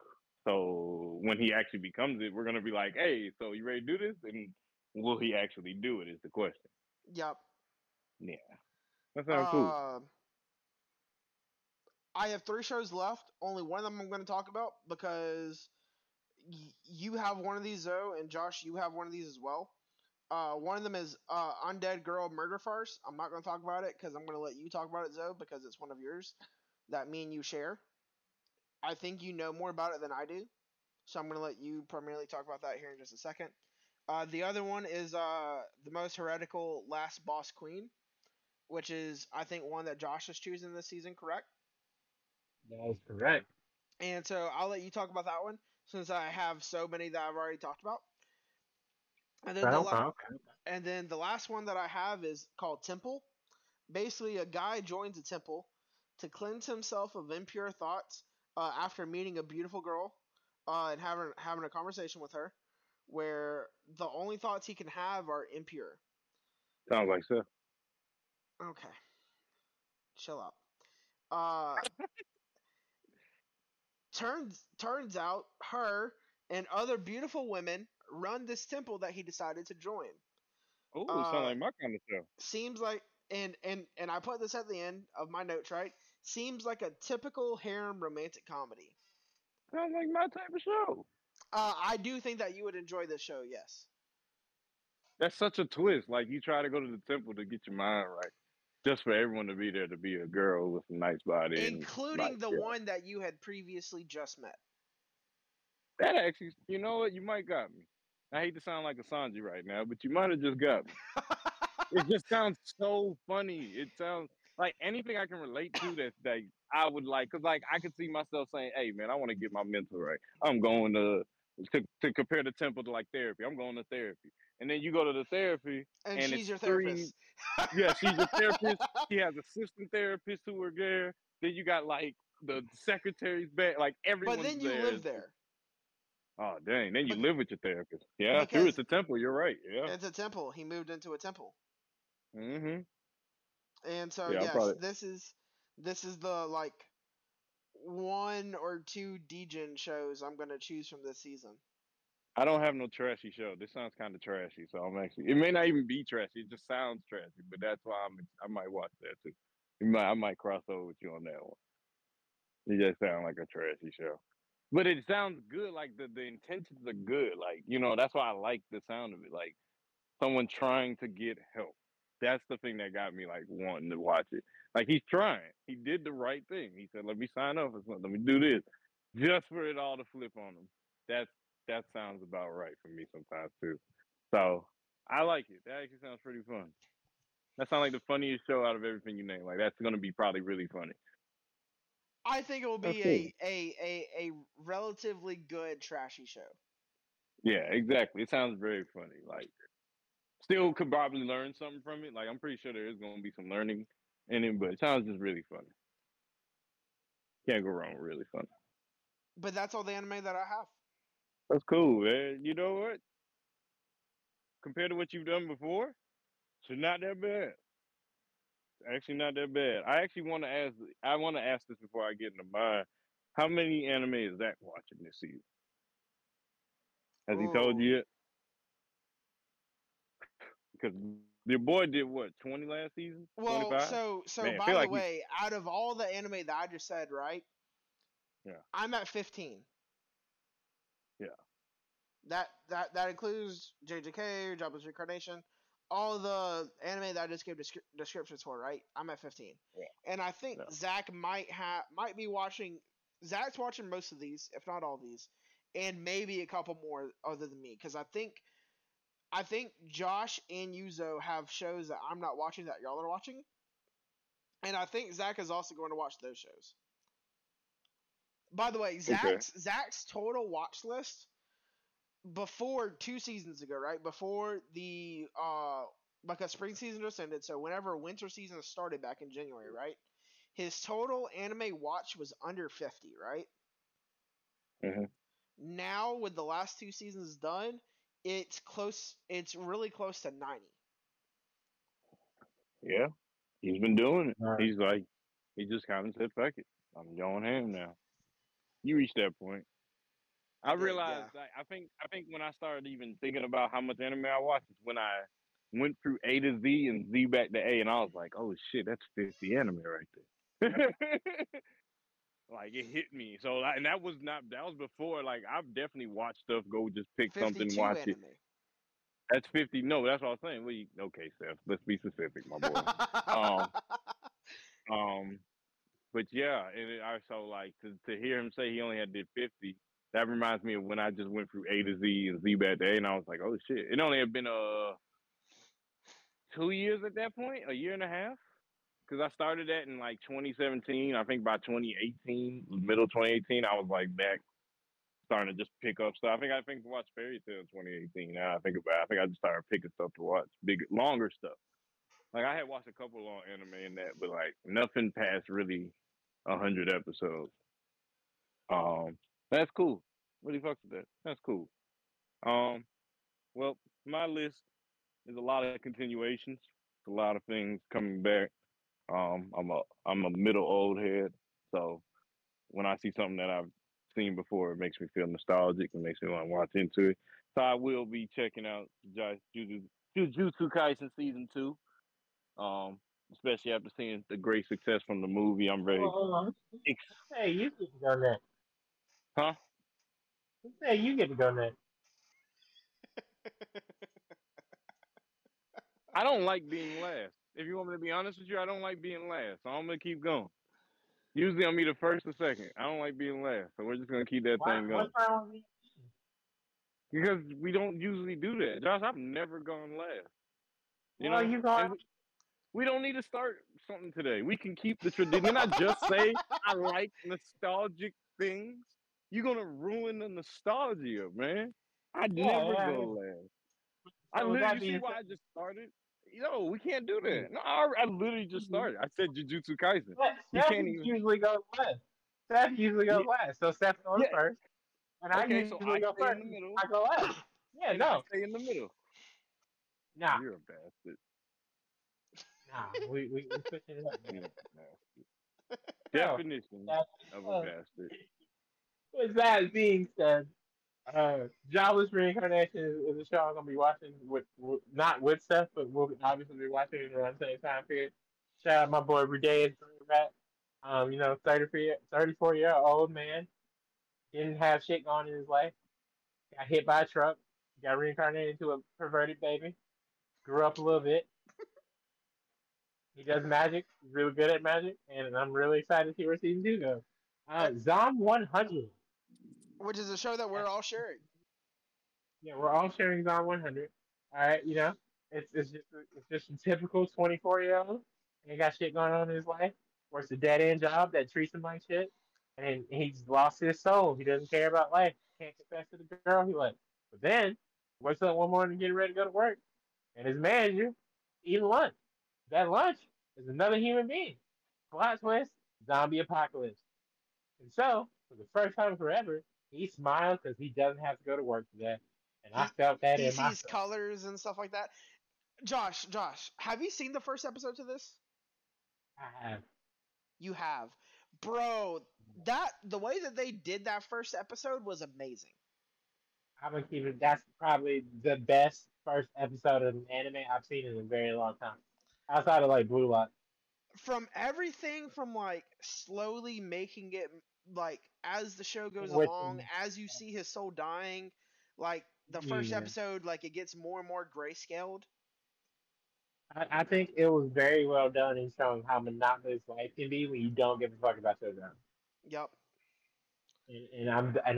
So when he actually becomes it, we're going to be like, hey, so you ready to do this? And will he actually do it is the question. Yep. Yeah. That sounds cool. I have 3 shows left. Only one of them I'm going to talk about, because you have one of these, Zoe, and Josh, you have one of these as well. One of them is Undead Girl Murder Farce. I'm not going to talk about it because I'm going to let you talk about it, Zoe, because it's one of yours that me and you share. I think you know more about it than I do, so I'm going to let you primarily talk about that here in just a second. The other one is The Most Heretical Last Boss Queen, which is, I think, one that Josh is choosing this season, correct? That is correct. And so I'll let you talk about that one, since I have so many that I've already talked about. And then the last one that I have is called Temple. Basically, a guy joins a temple to cleanse himself of impure thoughts after meeting a beautiful girl and having a conversation with her, where the only thoughts he can have are impure. Sounds like so. Okay. Chill out. Turns out her and other beautiful women run this temple that he decided to join. Oh, sounds like my kind of show. Seems like, and I put this at the end of my notes, right? Seems like a typical harem romantic comedy. Sounds like my type of show. I do think that you would enjoy this show, yes. That's such a twist. Like, you try to go to the temple to get your mind right. Just for everyone to be there to be a girl with a nice body. Including the one that you had previously just met. That actually, you know what? You might got me. I hate to sound like a Sanji right now, but you might have just got me. It just sounds so funny. It sounds... Like, anything I can relate to that I would like, because, like, I could see myself saying, hey, man, I want to get my mental right. I'm going to compare the temple to, like, therapy. I'm going to therapy. And then you go to the therapy. And she's your therapist. Yeah, she's your therapist. She has assistant therapists who are there. Then you got, like, the secretary's back. Like, everyone's there. But then you live there. Oh, dang. Then you live with your therapist. Yeah, true. It's a temple. You're right. Yeah, it's a temple. He moved into a temple. Mm-hmm. And so, yeah, yes, this is the, like, 1 or 2 D-Gen shows I'm going to choose from this season. I don't have no trashy show. This sounds kind of trashy, so I'm actually... It may not even be trashy. It just sounds trashy, but that's why I might watch that, too. I might cross over with you on that one. It just sounds like a trashy show. But it sounds good. Like, the intentions are good. Like, you know, that's why I like the sound of it. Like, someone trying to get help. That's the thing that got me, like, wanting to watch it. Like, he's trying. He did the right thing. He said, let me sign up for something. Let me do this. Just for it all to flip on him. That sounds about right for me sometimes, too. So, I like it. That actually sounds pretty fun. That sounds like the funniest show out of everything you named. Like, that's going to be probably really funny. I think it will be a relatively good, trashy show. Yeah, exactly. It sounds very funny. Like... Still could probably learn something from it. Like, I'm pretty sure there is going to be some learning in it, but it sounds just really funny. Can't go wrong with really funny. But that's all the anime that I have. That's cool, man. You know what? Compared to what you've done before, it's not that bad. actually not that bad. I actually want to ask. I want to ask this before I get into mine. How many anime is Zach watching this season? Has he told you yet? Because your boy did what, 20 last season? Well, 25? Man, by the way, out of all the anime that I just said, right? Yeah. I'm at 15. Yeah. That includes JJK, Jobless Reincarnation, all the anime that I just gave descriptions for, right? I'm at 15. Yeah. And I think Zach might be watching. Zach's watching most of these, if not all these, and maybe a couple more other than me, because I think Josh and Yuzo have shows that I'm not watching that y'all are watching, and I think Zach is also going to watch those shows. By the way, Zach's total watch list before 2 seasons ago, right? Before the because spring season just ended, so whenever winter season started back in January, right? His total anime watch was under 50, right? Mm-hmm. Now, with the last 2 seasons done, it's close. It's really close to 90. Yeah, he's been doing it. Right. He's like, he just kind of said, "Fuck it, I'm going ham now." You reached that point. I realized. Yeah. I think when I started even thinking about how much anime I watched is when I went through A to Z and Z back to A, and I was like, "Oh shit, that's 50 anime right there." Like it hit me. So and that was before, like, I've definitely watched stuff, go just pick something, watch anime. It. That's 50. No, that's what I was saying. Okay, Seth, let's be specific, my boy. But yeah, to hear him say he only did 50, that reminds me of when I just went through A to Z and Z back to A, and I was like, oh shit. It only had been 2 years at that point, a year and a half. Because I started that in, 2017. I think by 2018, middle 2018, I was, back starting to just pick up stuff. I think I watched Fairy Tail in 2018. Now I think about it. I think I just started picking stuff to watch. Big, longer stuff. I had watched a couple long anime in that, but, nothing past really 100 episodes. That's cool. Really fucks with that. That's cool. Well, my list is a lot of continuations. It's a lot of things coming back. I'm a middle old head, so when I see something that I've seen before, it makes me feel nostalgic and makes me want to watch into it. So I will be checking out Jujutsu Kaisen season 2, especially after seeing the great success from the movie. I'm ready. Hey, you get to go next. Huh? Hey, you get to go next. I don't like being last. If you want me to be honest with you, I don't like being last, so I'm going to keep going. Usually I'm either first or second. I don't like being last, so we're just going to keep that thing going. What's wrong with you? Because we don't usually do that. Josh, I've never gone last. We don't need to start something today. We can keep the tradition. Didn't I just say I like nostalgic things? You're going to ruin the nostalgia, man. I never go last. You see why I just started? No, we can't do that. No, I literally just started. I said Jujutsu Kaisen. Usually goes last. Seth usually goes last. So Seth goes first. And I usually go first. I go last. Yeah, I stay in the middle. Nah. You're a bastard. Nah, we switch it up. You're a bastard. Definition of a bastard. With that being said, Jobless Reincarnation is a show I'm gonna be watching with not with Seth, but we'll obviously be watching it around the same time period. Shout out my boy Rudeus Dream Rat. 34-year-old man. Didn't have shit going in his life. Got hit by a truck. Got reincarnated into a perverted baby. Grew up a little bit. He does magic. He's really good at magic, and I'm really excited to see where season 2 goes. Zom 100. Which is a show that we're all sharing. Yeah, we're all sharing Zom 100. All right, it's just a typical 24-year-old. And he got shit going on in his life. Works a dead-end job that treats him like shit. And he's lost his soul. He doesn't care about life. Can't confess to the girl he likes. But then, wakes up one morning getting ready to go to work. And his manager eating lunch. That lunch is another human being. Plot twist, zombie apocalypse. And so, for the first time forever, he smiles because he doesn't have to go to work today. And I felt that in myself. He sees colors and stuff like that. Josh, have you seen the first episode to this? I have. You have. Bro, the way that they did that first episode was amazing. I'm gonna keep it. That's probably the best first episode of an anime I've seen in a very long time. Outside of like Blue Lock. From everything from like slowly making it like as the show goes along, as you see his soul dying, like the first episode, like it gets more and more grayscaled. I think it was very well done in showing how monotonous life can be when you don't give a fuck about your job. Yep. And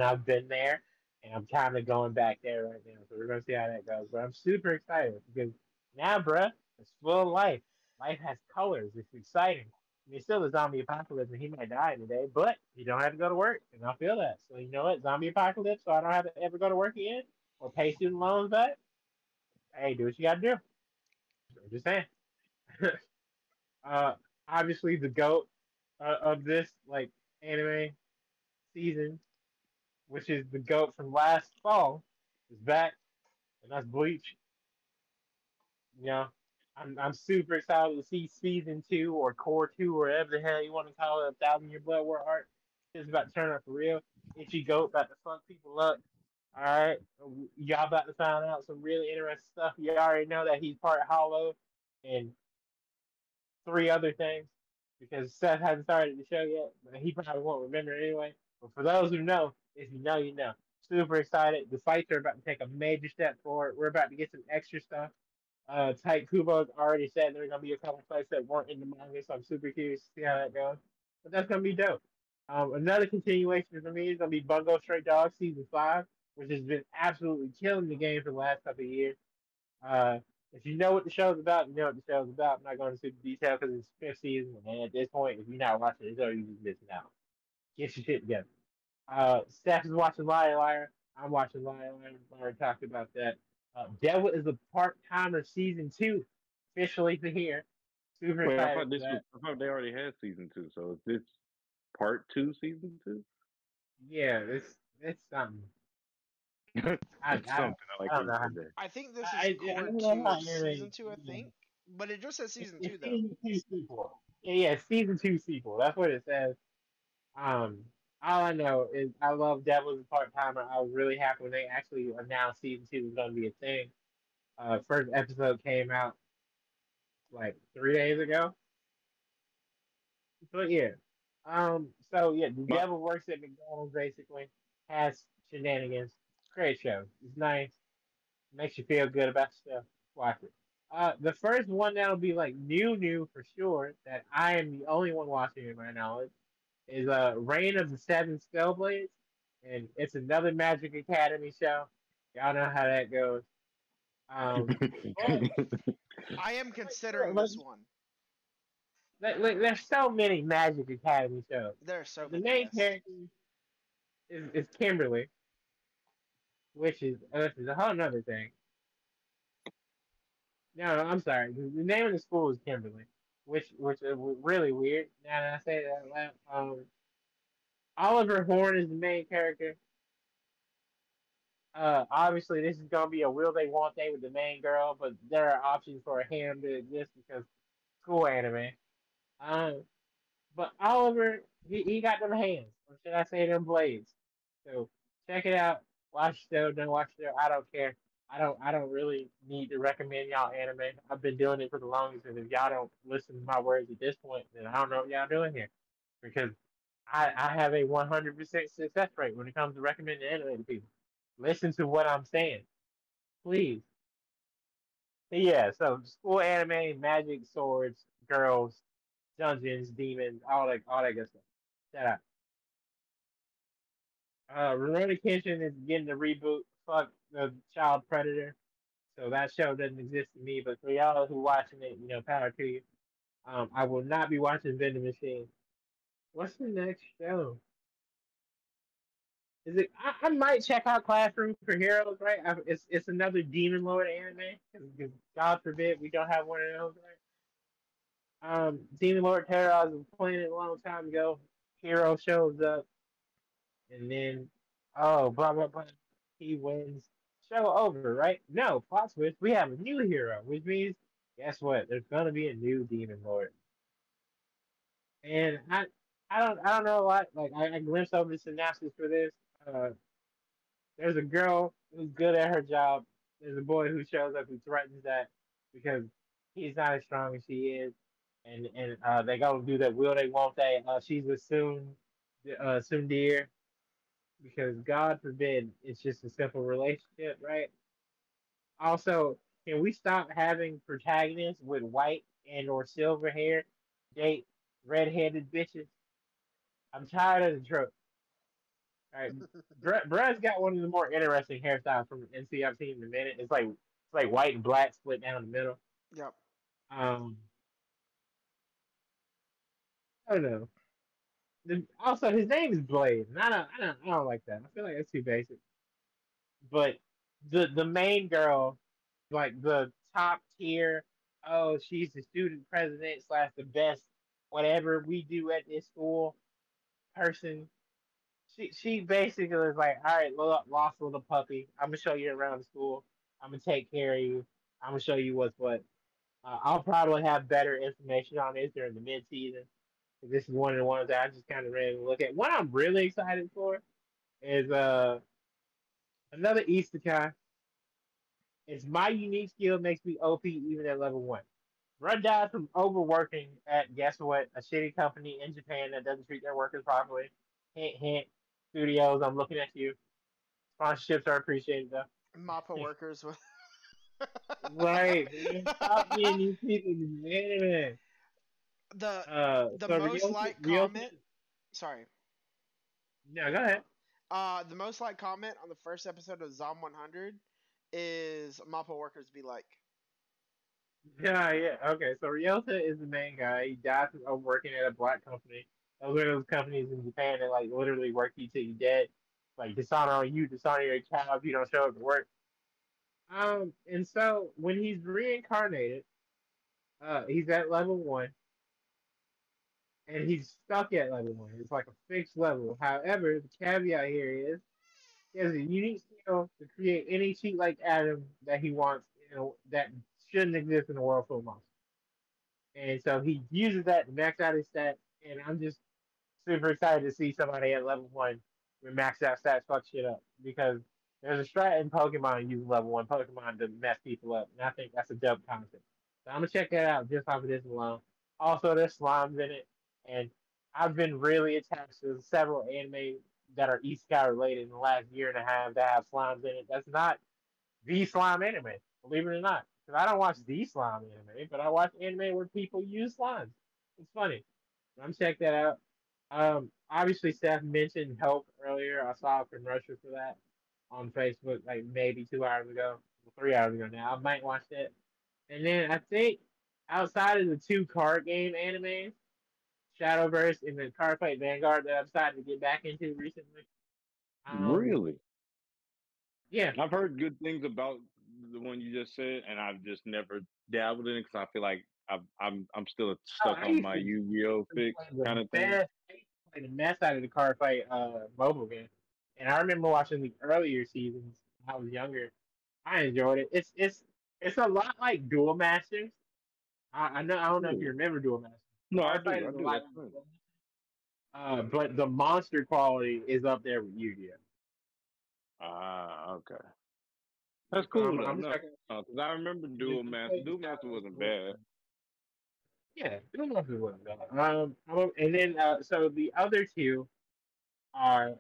I've been there, and I'm kind of going back there right now. So we're gonna see how that goes. But I'm super excited because now, bruh, it's full of life. Life has colors. It's exciting. I mean, it's still a zombie apocalypse, and he might die today, but you don't have to go to work, and I feel that. So you know what? Zombie apocalypse. So I don't have to ever go to work again or pay student loans back. Hey, do what you gotta do. I'm just saying. Obviously, the GOAT of this like anime season, which is the GOAT from last fall, is back, and that's Bleach. You know, I'm super excited to see season 2 or core 2 or whatever the hell you want to call it. 1,000 Year Blood War art is about to turn up for real. Itchy GOAT about to fuck people up. All right, y'all about to find out some really interesting stuff. You already know that he's part hollow and 3 other things because Seth hasn't started the show yet, but he probably won't remember anyway. But for those who know, if you know, you know. Super excited. The fights are about to take a major step forward. We're about to get some extra stuff. Tight Kubo's already said there are going to be a couple fights that weren't in the manga, so I'm super curious to see how that goes. But that's going to be dope. Another continuation for me is going to be Bungo Stray Dog Season 5. Which has been absolutely killing the game for the last couple of years. If you know what the show's about, you know what the show's about. I'm not going into super detail because it's 5th season, and at this point, if you're not watching the show, you're just missing out. Get your shit together. Steph is watching Liar Liar. I'm watching Liar Liar. We already talked about that. Devil is the part-timer season 2, officially to here. Super excited. I thought they already had season 2, so is this part 2 season 2? Yeah, it's something. I think this is season 2, I think. But it just says season 2, though. Yeah, season 2 sequel. That's what it says. All I know is I love Devil's Part-Timer. I was really happy when they actually announced season 2 was going to be a thing. First episode came out like 3 days ago. But yeah. The Devil works at McDonald's, basically. Has shenanigans. Great show. It's nice. Makes you feel good about stuff. Watch it. The first one that'll be like new for sure that I am the only one watching in my knowledge is Reign of the Seven Skullblades, and it's another Magic Academy show. Y'all know how that goes. I am considering this one. There's so many Magic Academy shows. There are so many. The main character is Kimberly. Which is a whole nother thing. No, I'm sorry. The name of the school is Kimberly, which is really weird. Now that I say that, Oliver Horn is the main character. Obviously, this is gonna be a will they want they with the main girl, but there are options for him to exist because cool anime. But Oliver, he got them hands, or should I say them blades? So check it out. Watch the show, don't watch the show. I don't care. I don't really need to recommend y'all anime. I've been doing it for the longest, and if y'all don't listen to my words at this point, then I don't know what y'all doing here. Because I have a 100% success rate when it comes to recommending anime to people. Listen to what I'm saying. Please. But yeah, so school anime, magic, swords, girls, dungeons, demons, all that good stuff. Shout out. Rurouni Kenshin is getting the reboot. Fuck the Child Predator. So that show doesn't exist to me, but for y'all who watching it, you know, power to you. I will not be watching Vending Machine. What's the next show? Is it? I might check out Classroom for Heroes, right? It's another Demon Lord anime. Cause God forbid we don't have one of those, right? Demon Lord Terrorized was playing it a long time ago. Hero shows up. And then, blah, blah, blah. He wins. Show over, right? No, plot twist. We have a new hero, which means, guess what? There's going to be a new Demon Lord. And I don't know a lot. Like I glimpsed over the synopsis for this. There's a girl who's good at her job. There's a boy who shows up who threatens that because he's not as strong as she is, and they go do that will they won't they. She's with Sundir because God forbid it's just a simple relationship, right? Also, can we stop having protagonists with white and or silver hair date red-headed bitches? I'm tired of the trope. All right, Brad's got one of the more interesting hairstyles from NC I've seen in a minute. It's like white and black split down the middle. Yep. I don't know. Also, his name is Blade, and I don't like that. I feel like that's too basic. But the main girl, like the top tier. Oh, she's the student president / the best whatever we do at this school person. She basically was like, all right, lost little puppy. I'm gonna show you around the school. I'm gonna take care of you. I'm gonna show you what's what. I'll probably have better information on this during the mid season. This is one of the ones that I just kind of ran and look at. What I'm really excited for is another Isekai. It's my unique skill makes me OP even at level 1. Run died from overworking at, guess what, a shitty company in Japan that doesn't treat their workers properly. Hint, hint. Studios, I'm looking at you. Sponsorships are appreciated, though. MAPPA workers. Right. Stop being these people, man. The most liked comment... Sorry. Yeah, go ahead. The most liked comment on the first episode of Zom 100 is MAPPA workers be like. Yeah. Okay, so Ryota is the main guy. He died from overworking at a black company. Those are those companies in Japan that, like, literally work you till you're dead. Like, dishonor you, dishonor your child if you don't show up to work. And so, when he's reincarnated, he's at level 1. And he's stuck at level 1. It's like a fixed level. However, the caveat here is, he has a unique skill to create any sheet-like atom that he wants, you know, that shouldn't exist in the world full of monsters. And so, he uses that to max out his stats. And I'm just super excited to see somebody at level 1 with maxed out stats fuck shit up. Because there's a strat in Pokemon using level 1 Pokemon to mess people up. And I think that's a dope concept. So I'm going to check that out just off of this alone. Also, there's slimes in it. And I've been really attached to several anime that are Isekai related in the last year and a half that have slimes in it. That's not the slime anime, believe it or not. Because I don't watch the slime anime, but I watch anime where people use slimes. It's funny. I'm check that out. Obviously, Steph mentioned Help earlier. I saw a commercial for that on Facebook like maybe 2 hours ago, 3 hours ago now. I might watch that. And then I think outside of the 2 card game animes, Shadowverse and the Card Fight Vanguard that I've started to get back into recently. Really? Yeah. I've heard good things about the one you just said, and I've just never dabbled in it because I feel like I'm still stuck on my Yu-Gi-Oh fix kind of thing. I used to play the mess out of the Card Fight mobile game, and I remember watching the earlier seasons when I was younger. I enjoyed it. It's a lot like Duel Masters. I don't know if you remember Duel Masters. No, I do. But the monster quality is up there with Yu-Gi-Oh. Ah, okay. That's cool. Because I remember Duel Masters. Duel Masters wasn't bad. Yeah, Duel Masters wasn't bad. And then, so the other 2 are,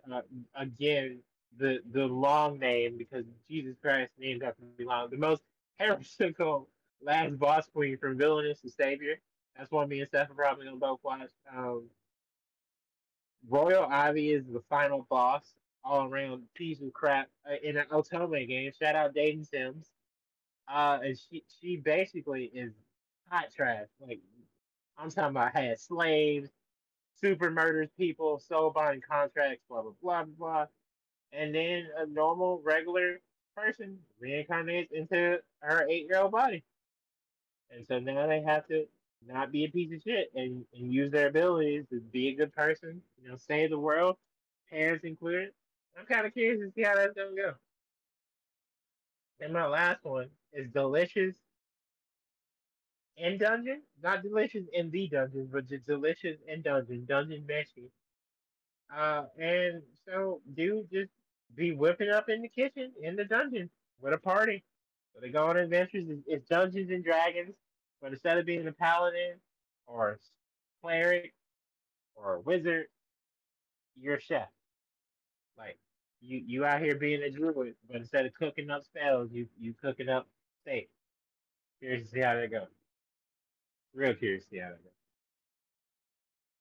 again, the long name, because Jesus Christ, names have to be long. The Most Heretical Last Boss Queen from Villainous to Savior. That's one me and Steph are probably going to both watch. Royal Ivy is the final boss. All-around piece of crap in an Otome game. Shout out Dayton Sims. And she basically is hot trash. Like, I'm talking about had slaves, super murders people, soul buying contracts, blah, blah, blah, blah. And then a normal, regular person reincarnates into her 8-year-old body. And so now they have to not be a piece of shit and use their abilities to be a good person, you know, save the world, parents included. I'm kind of curious to see how that's going to go. And my last one is Delicious in Dungeon, not Delicious in the Dungeon, but just Delicious in Dungeon, Dungeon Messi. And so dude just be whipping up in the kitchen, in the dungeon, with a party. So they go on adventures. It's Dungeons and Dragons, but instead of being a paladin or a cleric or a wizard, you're a chef. Like, you out here being a druid, but instead of cooking up spells, you cooking up steak. Curious to see how that goes. Real curious to see how that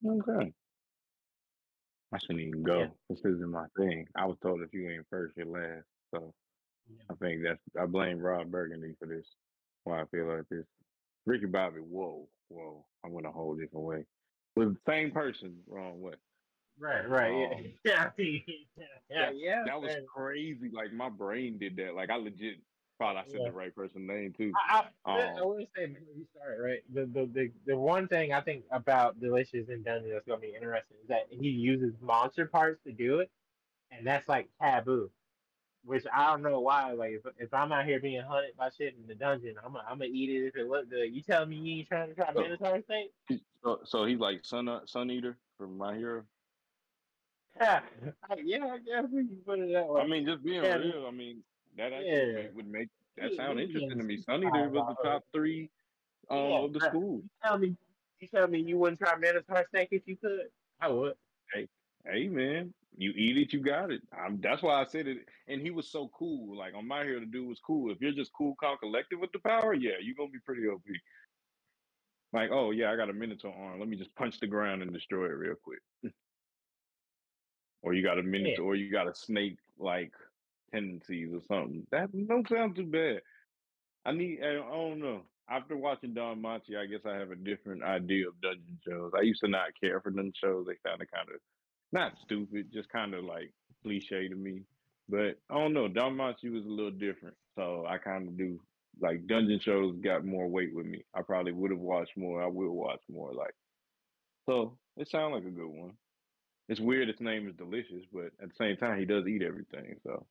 goes. Okay. I shouldn't even go. Yeah. This isn't my thing. I was told if you ain't first, you're last. So yeah. I think I blame Rob Burgundy for this. Why I feel like this. Ricky Bobby, whoa. I went a whole different way. With the same person, wrong way. Right, yeah. That was crazy. Like, my brain did that. Like, I legit thought I said the right person's name, too. I wouldn't say before you start, right? The one thing I think about Delicious in Dungeon that's going to be interesting is that he uses monster parts to do it, and that's, like, taboo. Which I don't know why. Like, if I'm out here being hunted by shit in the dungeon, I'm going to eat it if it look good. You telling me you ain't trying to try Minotaur steak? So he's like Sun Eater from My Hero? Yeah, I guess we can put it that way. I mean, just being real, I mean, that actually would make that sound interesting to me. Sunny Day was the top three of the school. You tell me you wouldn't try Minotaur steak if you could? I would. Hey, man, you eat it, you got it. That's why I said it. And he was so cool. Like, on My Hero, the dude was cool. If you're just cool, calm, collected with the power, you're going to be pretty OP. Like, oh, yeah, I got a Minotaur arm. Let me just punch the ground and destroy it real quick. Or you got a Minotaur, or you got a snake-like tendencies or something. That don't sound too bad. I don't know. After watching Don Monte, I guess I have a different idea of dungeon shows. I used to not care for them shows. They sounded kind of, not stupid, just kind of like cliche to me. But I don't know. Don Monte was a little different. So I kind of do, like, dungeon shows got more weight with me. I probably would have watched more. I will watch more. Like, so it sounds like a good one. It's weird his name is Delicious, but at the same time, he does eat everything. So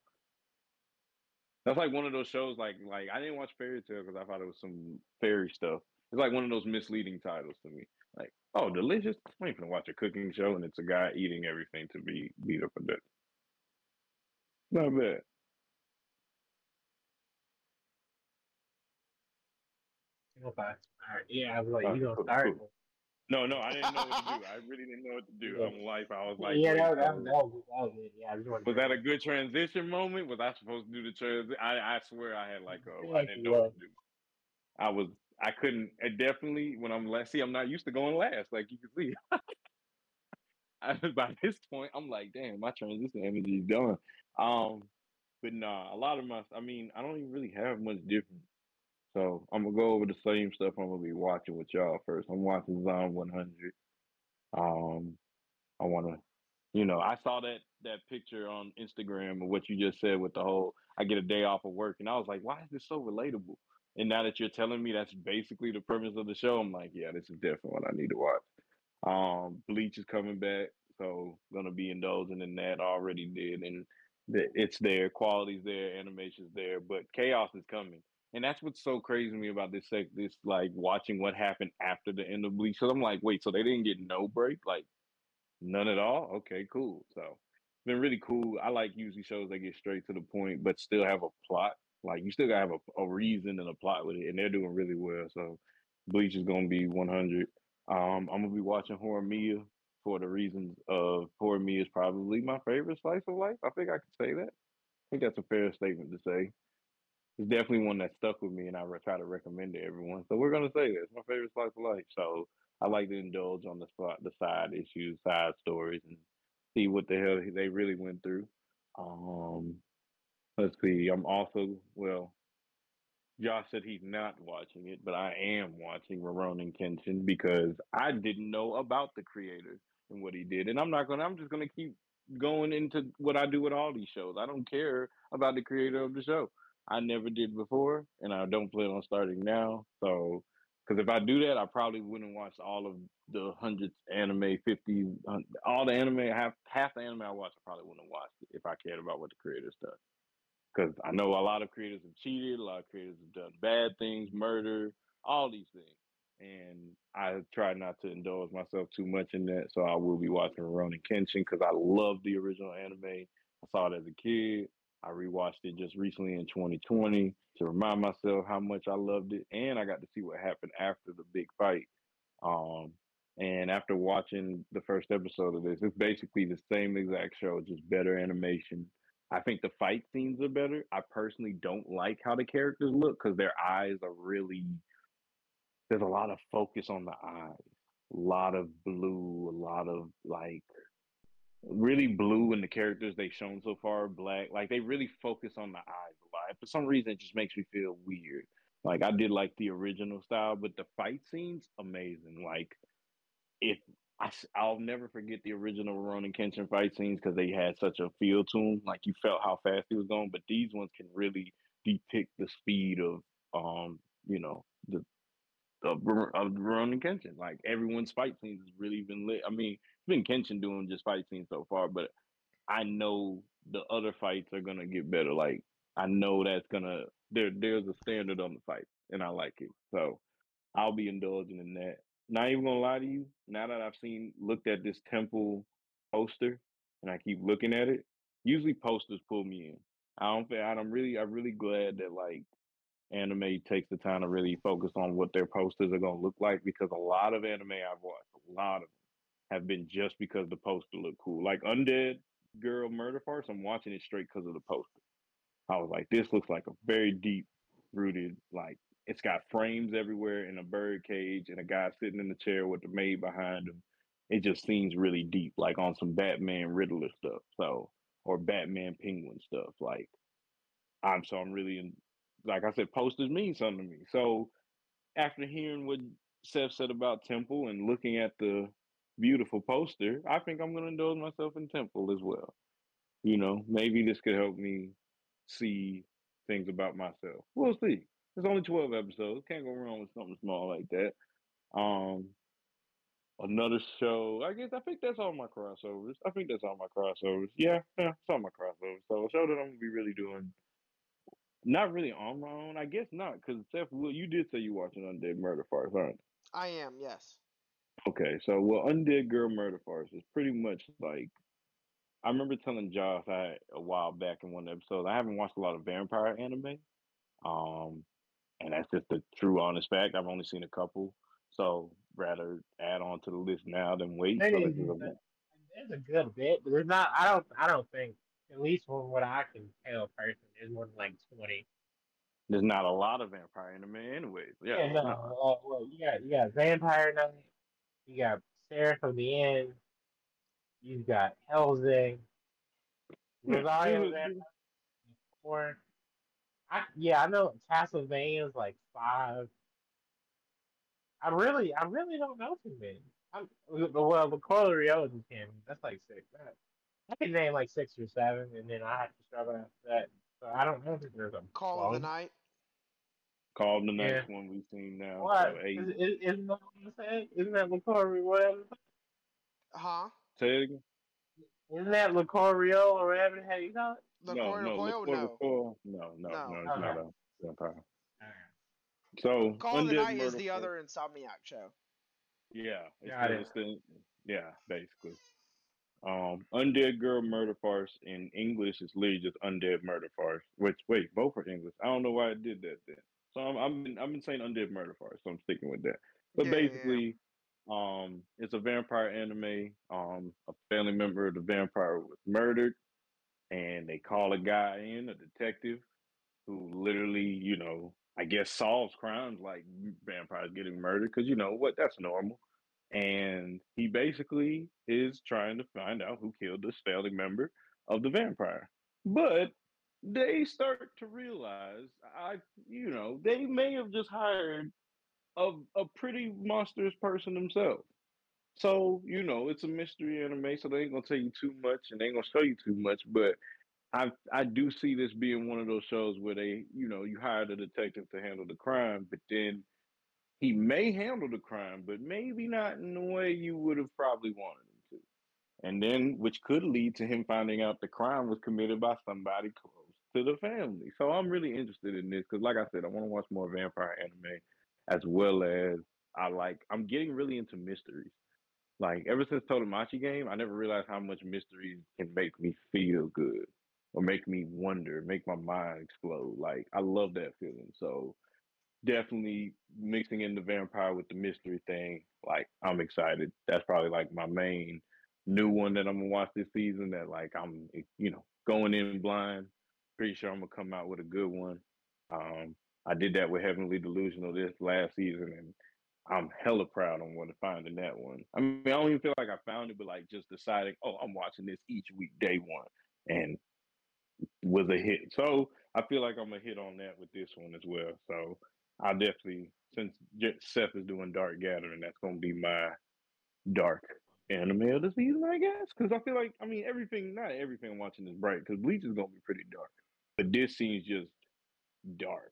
that's like one of those shows, like I didn't watch Fairy Tale because I thought it was some fairy stuff. It's like one of those misleading titles to me. Like, oh, Delicious? I ain't gonna watch a cooking show, and it's a guy eating everything to be beat up a bit. Not bad. Okay. All right. Yeah, I was like, you gonna start. Cool. No, I didn't know what to do. I really didn't know what to do. In life, I was like... Yeah, that was it. Yeah, was that a good transition moment? Was I supposed to do the transition? I swear I had I didn't know what to do. I couldn't... Definitely, when I'm last... See, I'm not used to going last, like you can see. By this point, I'm like, damn, my transition energy is done. But nah, a lot of my... I mean, I don't even really have much difference. So I'm going to go over the same stuff I'm going to be watching with y'all first. I'm watching Zom 100. I want to, I saw that picture on Instagram of what you just said with the whole, I get a day off of work. And I was like, why is this so relatable? And now that you're telling me that's basically the premise of the show, I'm like, yeah, this is definitely what I need to watch. Bleach is coming back. So going to be indulging in that. Already did. And it's there. Quality's there. Animation's there. But chaos is coming. And that's what's so crazy to me about this like watching what happened after the end of Bleach. So I'm like, wait, so they didn't get no break? Like, none at all? Okay, cool. So it's been really cool. I like usually shows that get straight to the point, but still have a plot. Like, you still gotta have a reason and a plot with it. And they're doing really well. So Bleach is gonna be 100. I'm gonna be watching Horimiya for the reasons of Horimiya is probably my favorite slice of life. I think I could say that. I think that's a fair statement to say. It's definitely one that stuck with me, and I try to recommend to everyone. So we're going to say that. It's my favorite slice of life. So I like to indulge on the spot, the side issues, side stories, and see what the hell they really went through. Let's see. I'm also, Josh said he's not watching it, but I am watching Rurouni Kenshin because I didn't know about the creator and what he did. And I'm just going to keep going into what I do with all these shows. I don't care about the creator of the show. I never did before, and I don't plan on starting now. So, because if I do that, I probably wouldn't watch all of the hundreds anime, 50, all the anime, half the anime I watch, I probably wouldn't watch it if I cared about what the creators done. Because I know a lot of creators have cheated, a lot of creators have done bad things, murder, all these things. and I try not to indulge myself too much in that. So I will be watching Rurouni Kenshin because I love the original anime. I saw it as a kid. I rewatched it just recently in 2020 to remind myself how much I loved it, and I got to see what happened after the big fight. And after watching the first episode of this, it's basically the same exact show, just better animation. I think the fight scenes are better. I personally don't like how the characters look because their eyes are really... There's a lot of focus on the eyes. A lot of blue, a lot of, like... really blue in the characters they've shown so far, black. Like, they really focus on the eyes a lot. For some reason, it just makes me feel weird. Like, I did like the original style, but the fight scenes, amazing. Like, I'll never forget the original Rurouni Kenshin fight scenes because they had such a feel to them. Like, you felt how fast he was going, but these ones can really depict the speed of, you know, of Rurouni Kenshin. Like, everyone's fight scenes has really been lit. I mean, it's been Kenshin doing just fight scenes so far, but I know the other fights are gonna get better. Like, I know that's gonna there's a standard on the fight, and I like it. So I'll be indulging in that. Not even gonna lie to you, now that I've looked at this Temple poster and I keep looking at it, usually posters pull me in. I'm really glad that like anime takes the time to really focus on what their posters are gonna look like, because a lot of anime I've watched, a lot of them have been just because the poster looked cool. Like Undead Girl Murder Farce, I'm watching it straight because of the poster. I was like, this looks like a very deep rooted, like, it's got frames everywhere and a bird cage and a guy sitting in the chair with the maid behind him. It just seems really deep, like on some Batman Riddler stuff, or Batman Penguin stuff. Like, I'm really in. Like I said, posters mean something to me. So after hearing what Seth said about Temple and looking at the beautiful poster, I think I'm going to indulge myself in Temple as well. You know, maybe this could help me see things about myself. We'll see. There's only 12 episodes. Can't go wrong with something small like that. Another show. I think that's all my crossovers. Yeah, it's all my crossovers. So a show that I'm going to be really doing... Not really on my own, I guess not, because Seth, you did say you watching Undead Murder Farce, aren't you? I am, yes. Okay, so Undead Girl Murder Farce is pretty much like, I remember telling Josh a while back in one episode, I haven't watched a lot of vampire anime, and that's just the true honest fact. I've only seen a couple, so rather add on to the list now than wait. There's a good bit, but there's not. I don't think. At least from what I can tell, a person is more than like 20. There's not a lot of vampire anime, anyways. Yeah, no. Well, you got Vampire Knight. You got Sarah from the End. You got Hellsing. Rosario. Four. I know Castlevania's like 5. I really don't know too many. The Corleone is him. That's like 6. I can name like 6 or 7, and then I have to struggle after that. So I don't think there's a Call of the Night. Call of the Night is one we've seen now. What? So 8. Isn't that what I'm saying? Isn't that LaCoreo or whatever? Huh? Say it again. Isn't that LaCoreo or whatever the hell you call it? No, it's not a vampire. Right. So Call of the Night is the other Insomniac show. Yeah. Basically. Undead Girl Murder Farce in English is literally just Undead Murder Farce. Both are English. I don't know why I did that then. So I've been saying Undead Murder Farce, so I'm sticking with that. But basically, it's a vampire anime. A family member of the vampire was murdered, and they call a guy in, a detective, who literally, you know, I guess solves crimes like vampires getting murdered, because you know what, that's normal. And he basically is trying to find out who killed this family member of the vampire. But they start to realize, they may have just hired a pretty monstrous person themselves. So, it's a mystery anime, so they ain't going to tell you too much and they ain't going to show you too much. But I do see this being one of those shows where they, you hire the detective to handle the crime, but then he may handle the crime, but maybe not in the way you would have probably wanted him to. And then, which could lead to him finding out the crime was committed by somebody close to the family. So I'm really interested in this because, like I said, I want to watch more vampire anime, as well as I'm getting really into mysteries. Like, ever since Tomodachi Game, I never realized how much mysteries can make me feel good or make me wonder, make my mind explode. Like, I love that feeling. So definitely mixing in the vampire with the mystery thing, like, I'm excited. That's probably like my main new one that I'm gonna watch this season that, like, I'm, you know, going in blind. Pretty sure I'm gonna come out with a good one. I did that with Heavenly Delusional this last season, and I'm hella proud on finding that one. I mean, I don't even feel like I found it, but like just deciding, oh, I'm watching this each week, day one, and was a hit. So I feel like I'm a hit on that with this one as well. So I definitely, since Seth is doing Dark Gathering, that's going to be my dark anime of the season, I guess. Because I feel like, I mean, not everything I'm watching is bright, because Bleach is going to be pretty dark. But this seems just dark.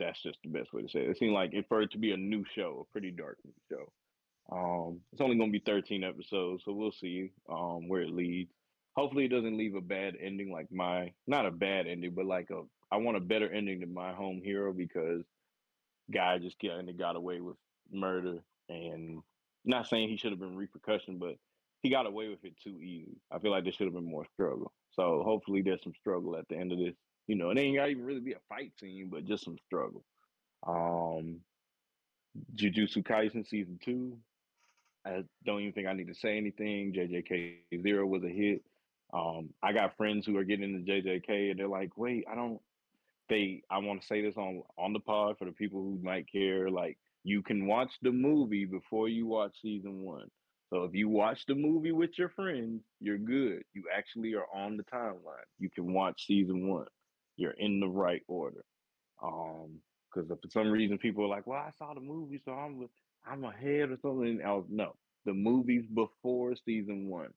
That's just the best way to say it. It seemed like for it to be a new show, a pretty dark new show. It's only going to be 13 episodes, so we'll see where it leads. Hopefully it doesn't leave a bad ending like not a bad ending, but like I want a better ending than My Home Hero, because guy just got away with murder, and not saying he should have been repercussion, but he got away with it too easy. I feel like there should have been more struggle. So hopefully there's some struggle at the end of this. You know, it ain't got to even really be a fight scene, but just some struggle. Jujutsu Kaisen Season 2. I don't even think I need to say anything. JJK0 was a hit. I got friends who are getting into JJK, and they're like, wait, I want to say this on the pod for the people who might care. Like, you can watch the movie before you watch Season 1. So if you watch the movie with your friends, you're good. You actually are on the timeline. You can watch Season 1. You're in the right order. Because for some reason people are like, well, I saw the movie, so I'm ahead or something. No, the movie's before Season 1.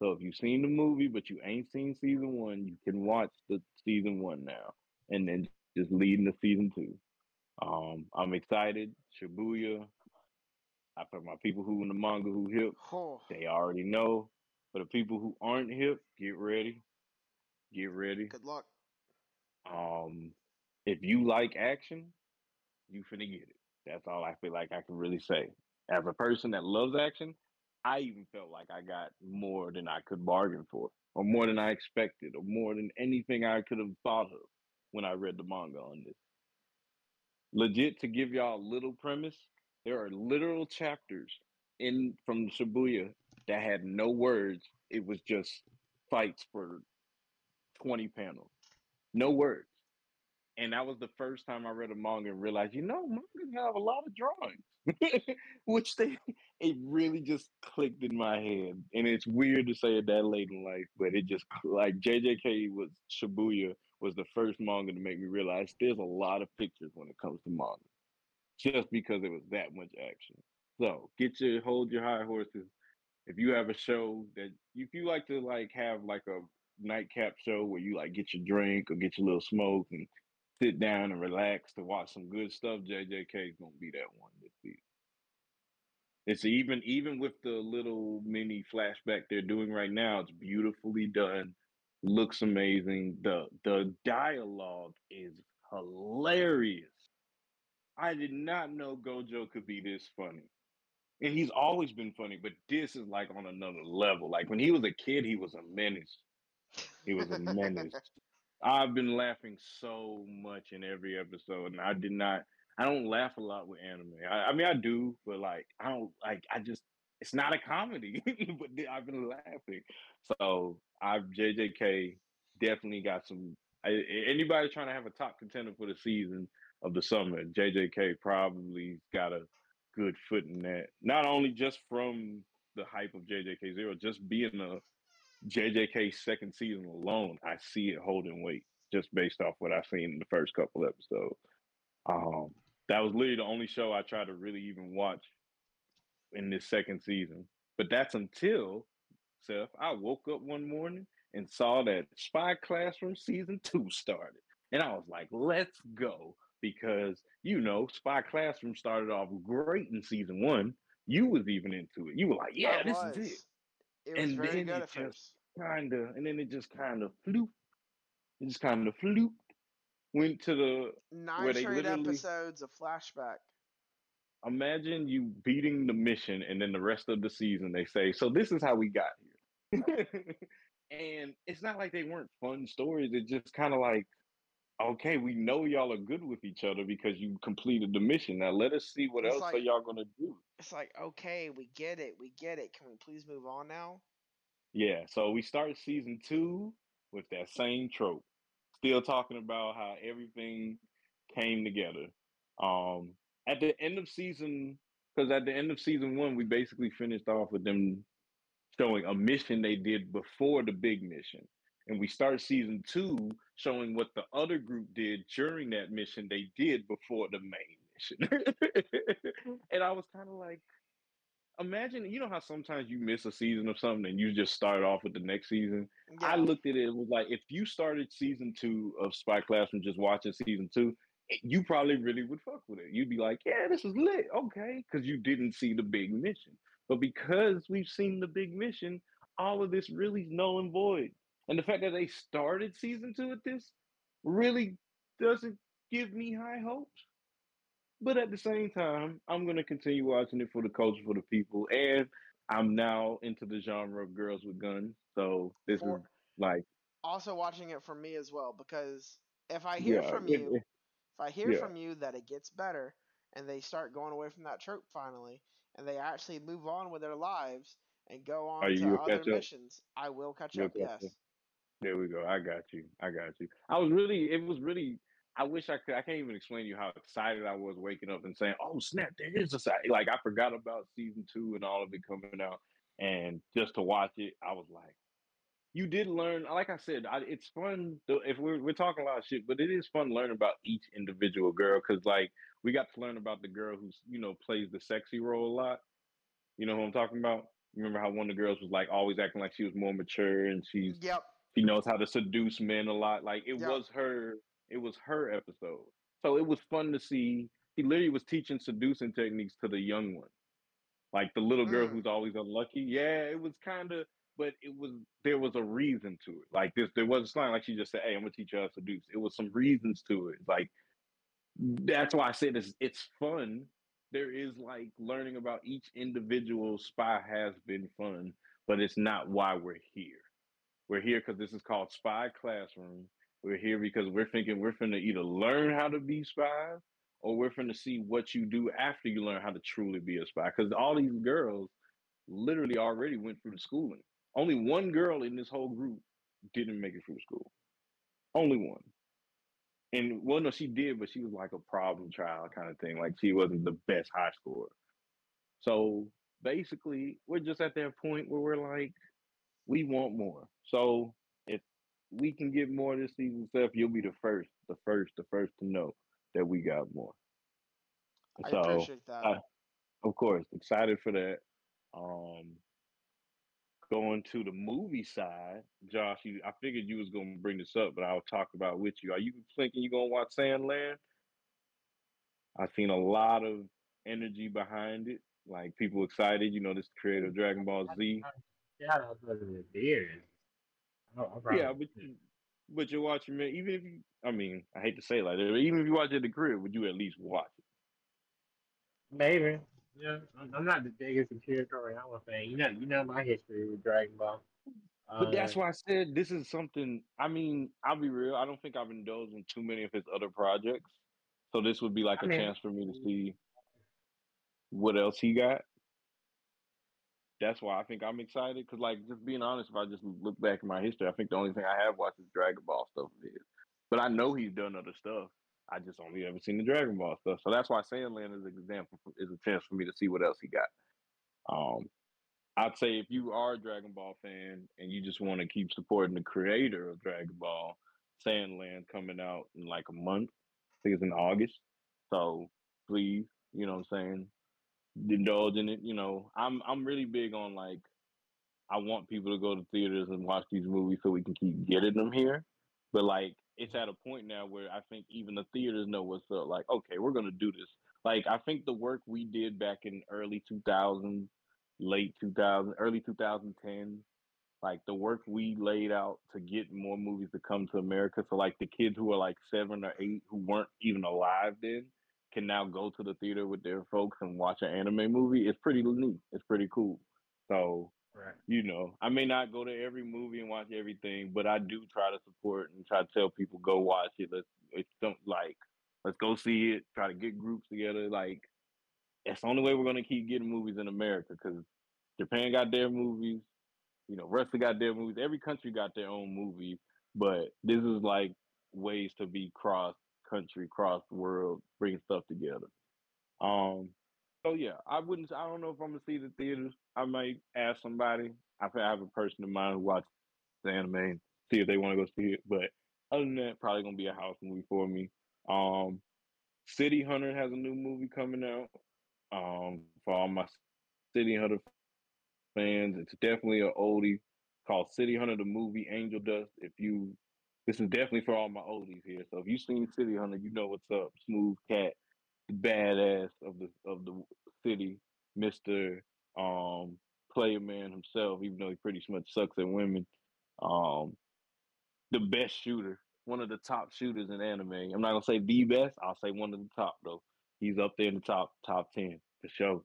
So if you've seen the movie, but you ain't seen Season 1, you can watch the Season 1 now. And then just leading to Season 2. I'm excited. Shibuya. I put my people who in the manga who hip, they already know. For the people who aren't hip, get ready. Get ready. Good luck. If you like action, you finna get it. That's all I feel like I can really say. As a person that loves action, I even felt like I got more than I could bargain for, or more than I expected, or more than anything I could have thought of when I read the manga on this. Legit, to give y'all a little premise, there are literal chapters from Shibuya that had no words. It was just fights for 20 panels. No words. And that was the first time I read a manga and realized, manga have a lot of drawings. Which it really just clicked in my head. And it's weird to say it that late in life, but it just, like, JJK with Shibuya was the first manga to make me realize there's a lot of pictures when it comes to manga. Just because it was that much action. So hold your high horses. If you have a show if you like to have a nightcap show where you get your drink or get your little smoke and sit down and relax to watch some good stuff, JJK is gonna be that one this season. It's even with the little mini flashback they're doing right now, it's beautifully done, looks amazing. The dialogue is hilarious. I did not know Gojo could be this funny. And he's always been funny, but this is on another level. Like, when he was a kid, he was a menace. I've been laughing so much in every episode, and I don't laugh a lot with anime. I mean, I do, but I don't, it's not a comedy, but I've been laughing. So JJK definitely got some, anybody trying to have a top contender for the season, of the summer, JJK probably got a good foot in that. Not only just from the hype of JJK0, just being a JJK second season alone, I see it holding weight just based off what I've seen in the first couple episodes. That was literally the only show I tried to really even watch in this second season. But that's until, Seth, I woke up one morning and saw that Spy Classroom Season 2 started. And I was like, let's go. Because, Spy Classroom started off great in Season 1. You was even into it. You were like, yeah, this is it. It was very good at first. And then it just kind of flooped. Went to the 9 straight episodes of flashback. imagine you beating the mission and then the rest of the season they say, so this is how we got here. And it's not like they weren't fun stories. It's just kind of like, okay, we know y'all are good with each other because you completed the mission. Now let us see what else are y'all going to do. It's like, okay, we get it. Can we please move on now? Yeah, so we start season 2 with that same trope. Still talking about how everything came together. At the end of season, because at the end of season 1, we basically finished off with them showing a mission they did before the big mission. And we start season 2 showing what the other group did during that mission they did before the main mission. And I was kind of like, imagine, you know how sometimes you miss a season of something and you just start off with the next season? Yeah. I looked at it, it was like, if you started season 2 of Spy Classroom just watching season 2, you probably really would fuck with it. You'd be like, yeah, this is lit, okay, because you didn't see the big mission. But because we've seen the big mission, all of this really is null and void. And the fact that they started season 2 at this really doesn't give me high hopes. But at the same time, I'm going to continue watching it for the culture, for the people. And I'm now into the genre of girls with guns. So this is like... Also watching it for me as well, because if I hear from you that it gets better and they start going away from that trope finally and they actually move on with their lives and go on to other missions, I will catch up, yes. There we go. I got you. I wish I could. I can't even explain to you how excited I was waking up and saying, oh, snap, there is a side. Like, I forgot about season 2 and all of it coming out. And just to watch it, I was like, you did learn. Like I said, it's fun. If we're talking a lot of shit, but it is fun learning about each individual girl. Because, like, we got to learn about the girl who's, you know, plays the sexy role a lot. You know who I'm talking about? Remember how one of the girls was, like, always acting like she was more mature and she knows how to seduce men a lot. Like, it was her episode. So it was fun to see. He literally was teaching seducing techniques to the young one. Like the little girl who's always unlucky. Yeah, it was kind of, but there was a reason to it. Like there wasn't something like she just said, hey, I'm going to teach you how to seduce. It was some reasons to it. Like, that's why I said it's fun. There is like learning about each individual spy has been fun, but it's not why we're here. We're here because this is called Spy Classroom. We're here because we're thinking we're finna either learn how to be spies or we're finna see what you do after you learn how to truly be a spy. Because all these girls literally already went through the schooling. Only one girl in this whole group didn't make it through school. Only one. And, well, no, she did, but she was like a problem child kind of thing. Like, she wasn't the best high scorer. So, basically, we're just at that point where we're like, we want more. So, we can get more this season stuff, you'll be the first to know that we got more. I appreciate that. Of course, excited for that. Going to the movie side, Josh, I figured you was going to bring this up, but I'll talk about it with you. Are you thinking you're going to watch Sand Land? I've seen a lot of energy behind it, like people excited. You know, this creator of Dragon Ball Z. Yeah, I was looking at beer. Oh, yeah, but you're watching, man. Even if you, I mean, I hate to say it like that, but even if you watch it at the crib, would you at least watch it? Maybe. Yeah, I'm not the biggest Akira Toriyama fan. You know my history with Dragon Ball. But that's why I said this is something. I mean, I'll be real. I don't think I've indulged in too many of his other projects, so this would be like a chance for me to see what else he got. That's why I think I'm excited, because, like, just being honest, if I just look back at my history, I think the only thing I have watched is Dragon Ball stuff of his. But I know he's done other stuff. I just only ever seen the Dragon Ball stuff. So that's why Sand Land is an example, is a chance for me to see what else he got. I'd say if you are a Dragon Ball fan and you just want to keep supporting the creator of Dragon Ball, Sand Land coming out in like a month. I think it's in August. So please, you know what I'm saying? Indulge in it, you know. I'm really big on, like, I want people to go to theaters and watch these movies so we can keep getting them here. But, like, it's at a point now where I think even the theaters know what's up. Like, okay, we're gonna do this. Like, I think the work we did back in early 2000, late 2000, early 2010, like the work we laid out to get more movies to come to America. So, like, the kids who are like 7 or 8 who weren't even alive then, can now go to the theater with their folks and watch an anime movie, it's pretty neat. It's pretty cool. So, right. You know, I may not go to every movie and watch everything, but I do try to support and try to tell people, go watch it. Let's go see it. Try to get groups together. Like, that's the only way we're going to keep getting movies in America, because Japan got their movies. You know, Russia got their movies. Every country got their own movie. But this is like ways to be cross-country, cross-world, bring stuff together. So yeah, I don't know if I'm gonna see the theaters. I might ask somebody. I have a person in mind who watches the anime and see if they want to go see it. But other than that, probably gonna be a house movie for me. City Hunter has a new movie coming out. For all my City Hunter fans, it's definitely an oldie, called City Hunter the Movie Angel Dust. This is definitely for all my oldies here. So if you've seen City Hunter, you know what's up. Smooth Cat, the badass of the city, Mr. Player Man himself, even though he pretty much sucks at women. The best shooter, one of the top shooters in anime. I'm not gonna say the best, I'll say one of the top though. He's up there in the top 10 for sure.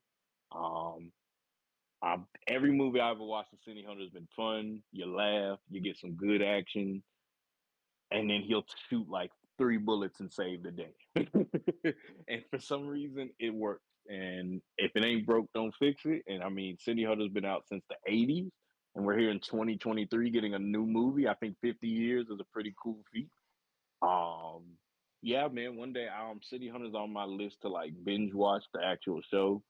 Every movie I ever watched in City Hunter has been fun. You laugh, you get some good action, and then he'll shoot like 3 bullets and save the day. And for some reason, it works. And if it ain't broke, don't fix it. And I mean, City Hunter's been out since the 80s, and we're here in 2023 getting a new movie. I think 50 years is a pretty cool feat. Yeah, man, one day City Hunter's on my list to like binge watch the actual show.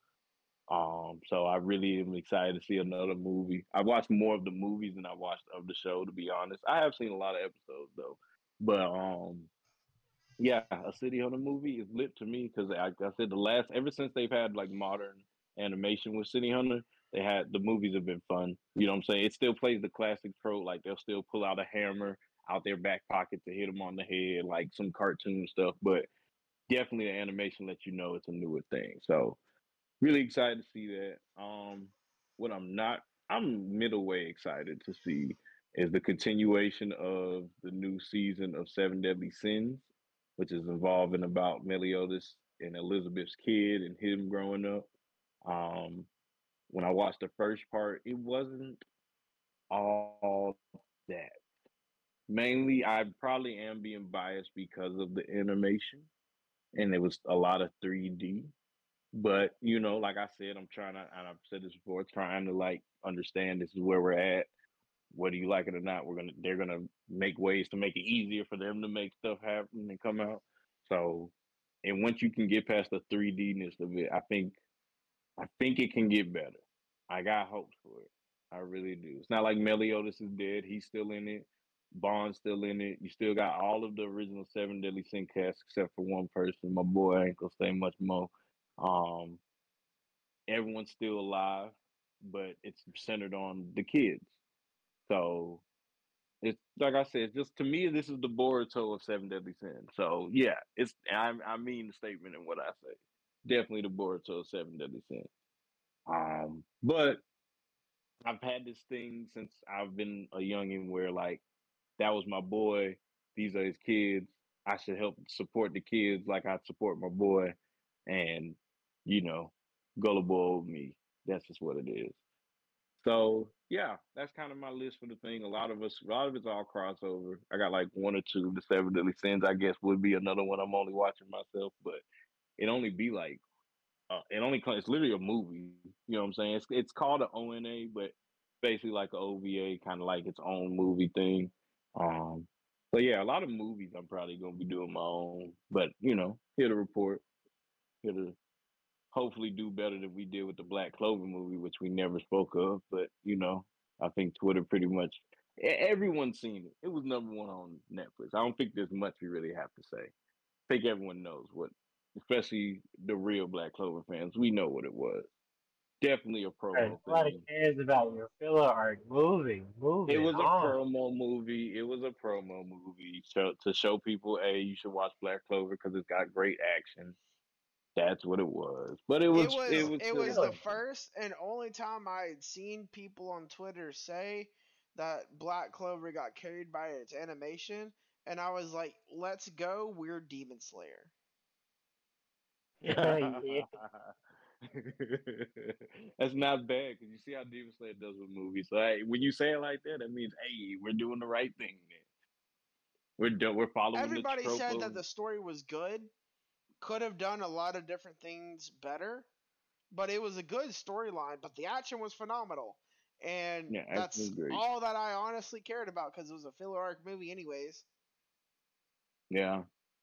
So I really am excited to see another movie. I watched more of the movies than I watched of the show, to be honest. I have seen a lot of episodes though, but yeah, a City Hunter movie is lit to me, because I said ever since they've had like modern animation with City Hunter, the movies have been fun. You know what I'm saying? It still plays the classic trope, like they'll still pull out a hammer out their back pocket to hit them on the head, like some cartoon stuff, but definitely the animation lets you know it's a newer thing. So really excited to see that. What I'm middleway excited to see is the continuation of the new season of Seven Deadly Sins, which is involving about Meliodas and Elizabeth's kid and him growing up. When I watched the first part, it wasn't all that. Mainly, I probably am being biased because of the animation, and it was a lot of 3D. But, you know, like I said, I've said this before, trying to like understand this is where we're at. Whether you like it or not, they're gonna make ways to make it easier for them to make stuff happen and come out. So, and once you can get past the 3D-ness of it, I think it can get better. I got hopes for it. I really do. It's not like Meliodas is dead. He's still in it. Bond's still in it. You still got all of the original Seven Deadly Sin cast except for one person. My boy, I ain't gonna say much more. Everyone's still alive, but it's centered on the kids. So it's like I said, just to me, this is the Boruto of Seven Deadly Sins. So yeah, I mean the statement in what I say. Definitely the Boruto of Seven Deadly Sins. But I've had this thing since I've been a youngin' where like that was my boy, these are his kids. I should help support the kids like I support my boy. And you know, gullible old me. That's just what it is. So yeah, that's kind of my list for the thing. A lot of it's all crossover. I got like one or two of the Seven Deadly Sins, I guess, would be another one I'm only watching myself, but it's literally a movie. You know what I'm saying? It's called an ONA, but basically like an OVA, kind of like its own movie thing. So yeah, a lot of movies I'm probably gonna be doing my own, but you know, here to report. It'll hopefully do better than we did with the Black Clover movie, which we never spoke of. But, you know, I think Twitter pretty much, everyone's seen it. It was #1 on Netflix. I don't think there's much we really have to say. I think everyone knows what, especially the real Black Clover fans, we know what it was. Definitely a promo. A lot of cares about your filler art. Moving. It was a promo movie. So, to show people, hey, you should watch Black Clover because it's got great action. That's what it was. But it was the first and only time I had seen people on Twitter say that Black Clover got carried by its animation, and I was like, let's go, we're Demon Slayer. That's not bad, because you see how Demon Slayer does with movies. So, hey, when you say it like that, that means, hey, we're doing the right thing, man. We're following everybody the trope. Everybody said that the story was good. Could have done a lot of different things better. But it was a good storyline. But the action was phenomenal. And yeah, that's all that I honestly cared about, because it was a filler arc movie anyways. Yeah,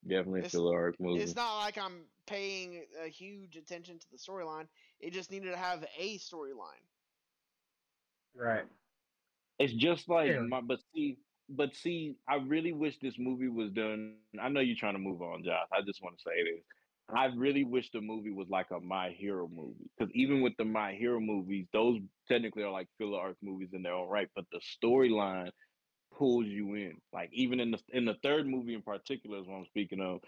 definitely a filler arc movie. It's not like I'm paying a huge attention to the storyline. It just needed to have a storyline. Right. It's just like, but see, I really wish this movie was done. I know you're trying to move on, Josh. I just want to say this. I really wish the movie was like a My Hero movie. Because even with the My Hero movies, those technically are like filler arc movies in their own right. But the storyline pulls you in. Like even in the third movie in particular is what I'm speaking of.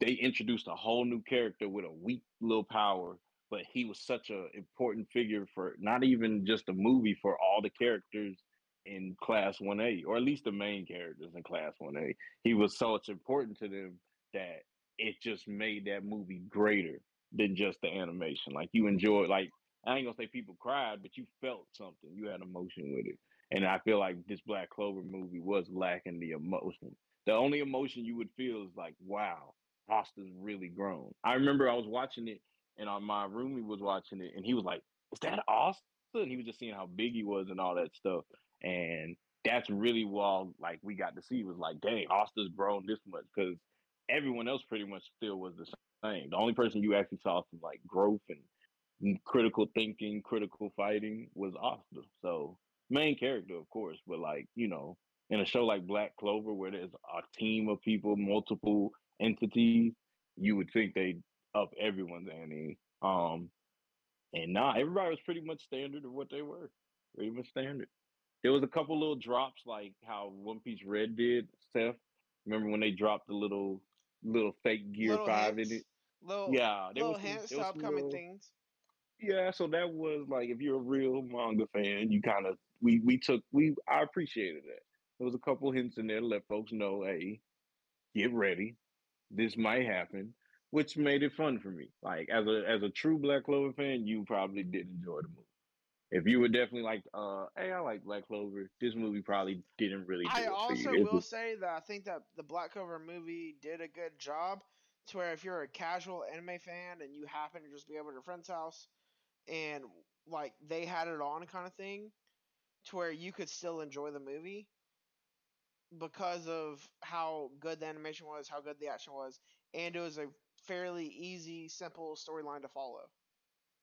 They introduced a whole new character with a weak little power. But he was such an important figure for not even just the movie, for all the characters in Class 1A, or at least the main characters in Class 1A. He was so important to them that it just made that movie greater than just the animation. Like, you enjoyed, like, I ain't gonna say people cried, but you felt something. You had emotion with it. And I feel like this Black Clover movie was lacking the emotion. The only emotion you would feel is like, wow, Asta's really grown. I remember I was watching it, and my roomie was watching it, and he was like, is that Asta? And he was just seeing how big he was and all that stuff. And that's really what, like, we got to see. It was like, dang, Asta's grown this much, because everyone else pretty much still was the same. The only person you actually saw some like growth and critical thinking, critical fighting was Asta. So main character, of course, but like, you know, in a show like Black Clover, where there's a team of people, multiple entities, you would think they'd up everyone's ante. And nah, everybody was pretty much standard of what they were. Pretty much standard. There was a couple little drops, like how One Piece Red did, Seth. Remember when they dropped the little fake Gear 5 hints, in it? Little hints to upcoming things. Yeah, so that was like, if you're a real manga fan, you kind of, I appreciated that. There was a couple hints in there to let folks know, hey, get ready. This might happen, which made it fun for me. Like, as a true Black Clover fan, you probably did enjoy the movie. If you were definitely like, hey, I like Black Clover, this movie probably didn't really do it for you. I also will say that I think that the Black Clover movie did a good job to where if you're a casual anime fan and you happen to just be over at a friend's house and, like, they had it on kind of thing, to where you could still enjoy the movie because of how good the animation was, how good the action was, and it was a fairly easy, simple storyline to follow.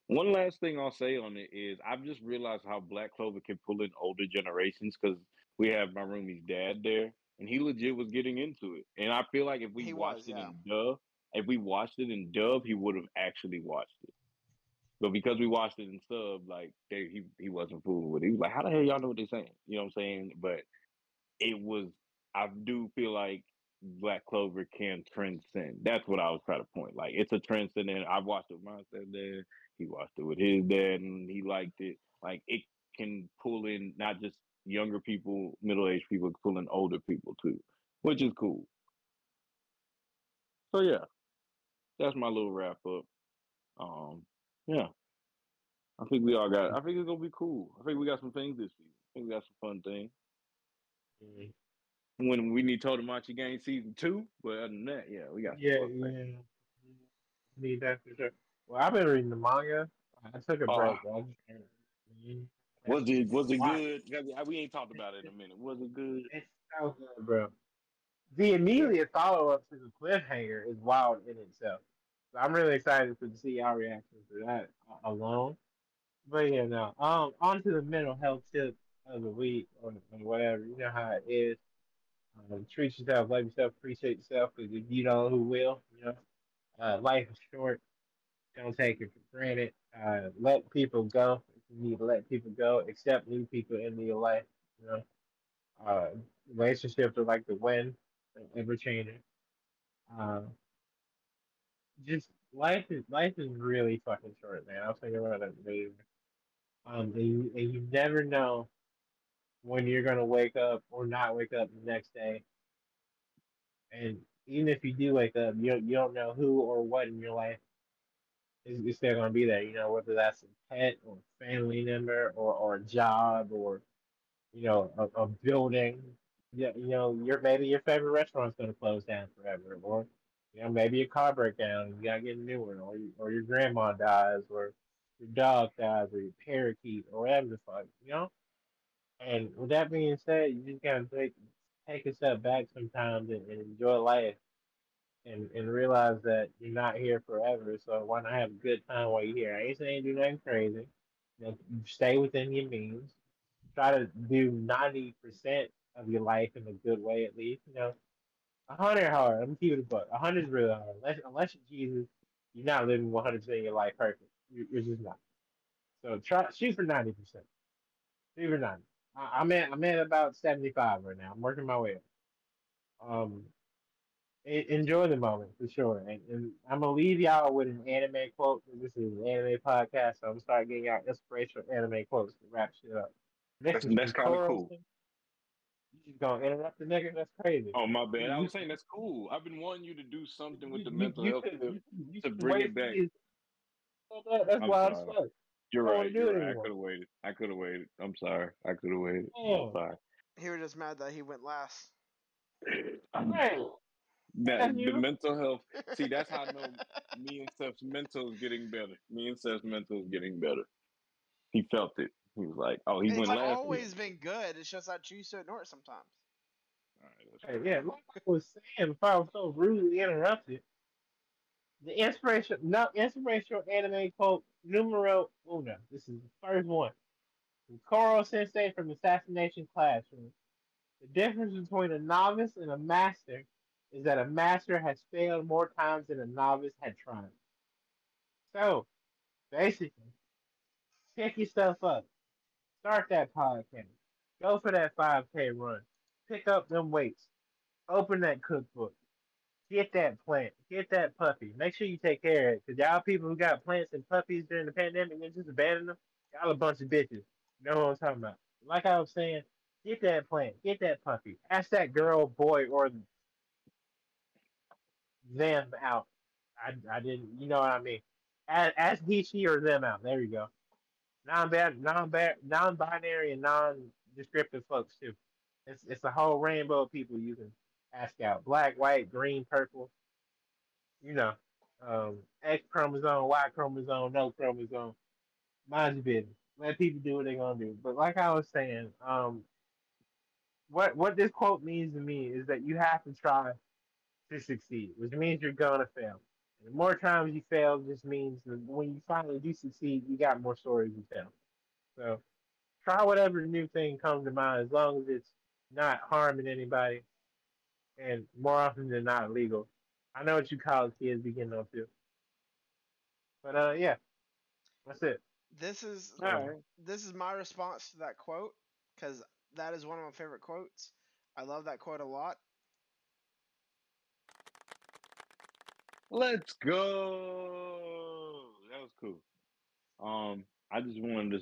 One last thing I'll say on it is I've just realized how Black Clover can pull in older generations, because we have my roomie's dad there, and he legit was getting into it. And I feel like if we watched it in dub, he would have actually watched it. But because we watched it in sub, like he wasn't fooling with it. He was like, "How the hell y'all know what they're saying?" You know what I'm saying? But I do feel like Black Clover can transcend. That's what I was trying to point. Like, it's a transcendent. I've watched it with my dad. He watched it with his dad, and he liked it. Like, it can pull in not just younger people, middle-aged people, it can pull in older people, too, which is cool. So, yeah, that's my little wrap-up. Yeah. I think it's going to be cool. I think we got some things this season. I think we got some fun things. Mm-hmm. When we need Tomodachi Game Season 2, but other than that, yeah, we got some fun things. Yeah, need that for sure. Well, I've been reading the manga. I took a break. Was it good? We ain't talked about it in a minute. Was it good? It's so good, bro. The immediate follow-up to the cliffhanger is wild in itself. So I'm really excited to see our reactions to that alone. But yeah, no. On to the mental health tip of the week or whatever. You know how it is. Treat yourself, love yourself, appreciate yourself. Because if you don't, who will? You know, life is short. Don't take it for granted. Let people go. If you need to let people go, accept new people into your life. You know, relationships are like the wind, ever changing. Just life is really fucking short, man. I was thinking about it later. And you never know when you're gonna wake up or not wake up the next day. And even if you do wake up, you don't know who or what in your life It's still going to be there, you know, whether that's a pet or a family member or a job or, you know, a building. Yeah, you know, maybe your favorite restaurant's going to close down forever, or, you know, maybe your car breaks down and you got to get a new one, or your grandma dies, or your dog dies, or your parakeet, or whatever the fuck, you know? And with that being said, you just got to take a step back sometimes and enjoy life. And realize that you're not here forever, so why not have a good time while you're here? I ain't saying do nothing crazy. You know, stay within your means. Try to do 90% of your life in a good way, at least. You know, 100 hard. I'm keeping it a buck. 100 is really hard. Unless you're Jesus, you're not living 100% of your life perfect. You're just not. So shoot for 90%. Shoot for 90. I'm at about 75 right now. I'm working my way up. Enjoy the moment, for sure. And I'm going to leave y'all with an anime quote. This is an anime podcast, so I'm going to start getting out inspirational anime quotes to wrap shit up. That's kind of cool. You just going to interrupt the nigga? That's crazy. Oh, my bad. I was saying that's cool. I've been wanting you to do something with the mental health to bring it back. That's why I'm stuck. You're right. I could have waited. I'm sorry. I could have waited. I'm sorry. He was just mad that he went last. Right. The mental health. See, that's how I know me and Seth's mental is getting better. He felt it. He was like, "Oh, he went last." It's always been good. It's just I choose to ignore it sometimes. All right. Yeah, like I was saying before, I was so rudely interrupted. The inspirational anime quote numero uno. This is the first one. From Koro Sensei from Assassination Classroom. The difference between a novice and a master is that a master has failed more times than a novice had tried. So, basically, pick your stuff up. Start that podcast. Go for that 5K run. Pick up them weights. Open that cookbook. Get that plant. Get that puppy. Make sure you take care of it. Because y'all people who got plants and puppies during the pandemic and just abandoned them, y'all a bunch of bitches. You know what I'm talking about. Like I was saying, get that plant. Get that puppy. Ask that girl, boy, or them out. I didn't, you know what I mean. Ask he, she, or them out. There you go. Non-binary and non-descriptive folks too. It's a whole rainbow of people you can ask out. Black, white, green, purple. You know, X chromosome, Y chromosome, no chromosome. Mind your business. Let people do what they're gonna do. But like I was saying, what this quote means to me is that you have to try to succeed, which means you're gonna fail. And the more times you fail, just means that when you finally do succeed, you got more stories to tell. So try whatever new thing comes to mind, as long as it's not harming anybody, and more often than not illegal. I know what you college kids be getting up to, but yeah, that's it. This is my response to that quote, because that is one of my favorite quotes. I love that quote a lot. Let's go. That was cool. I just wanted to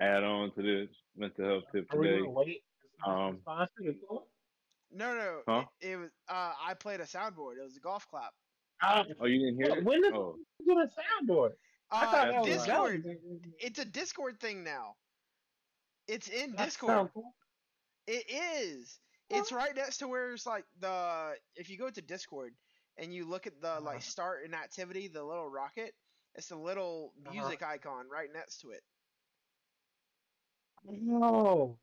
add on to this mental health tip today. No. Huh? It was. I played a soundboard. It was a golf clap. Oh, you didn't hear it? When did you do a soundboard? I thought that Discord. It's a Discord thing now. It's in Discord. Cool. It is. It's right next to where it's like the. If you go to Discord and you look at the like start an activity, the little rocket, it's a little music icon right next to it. No.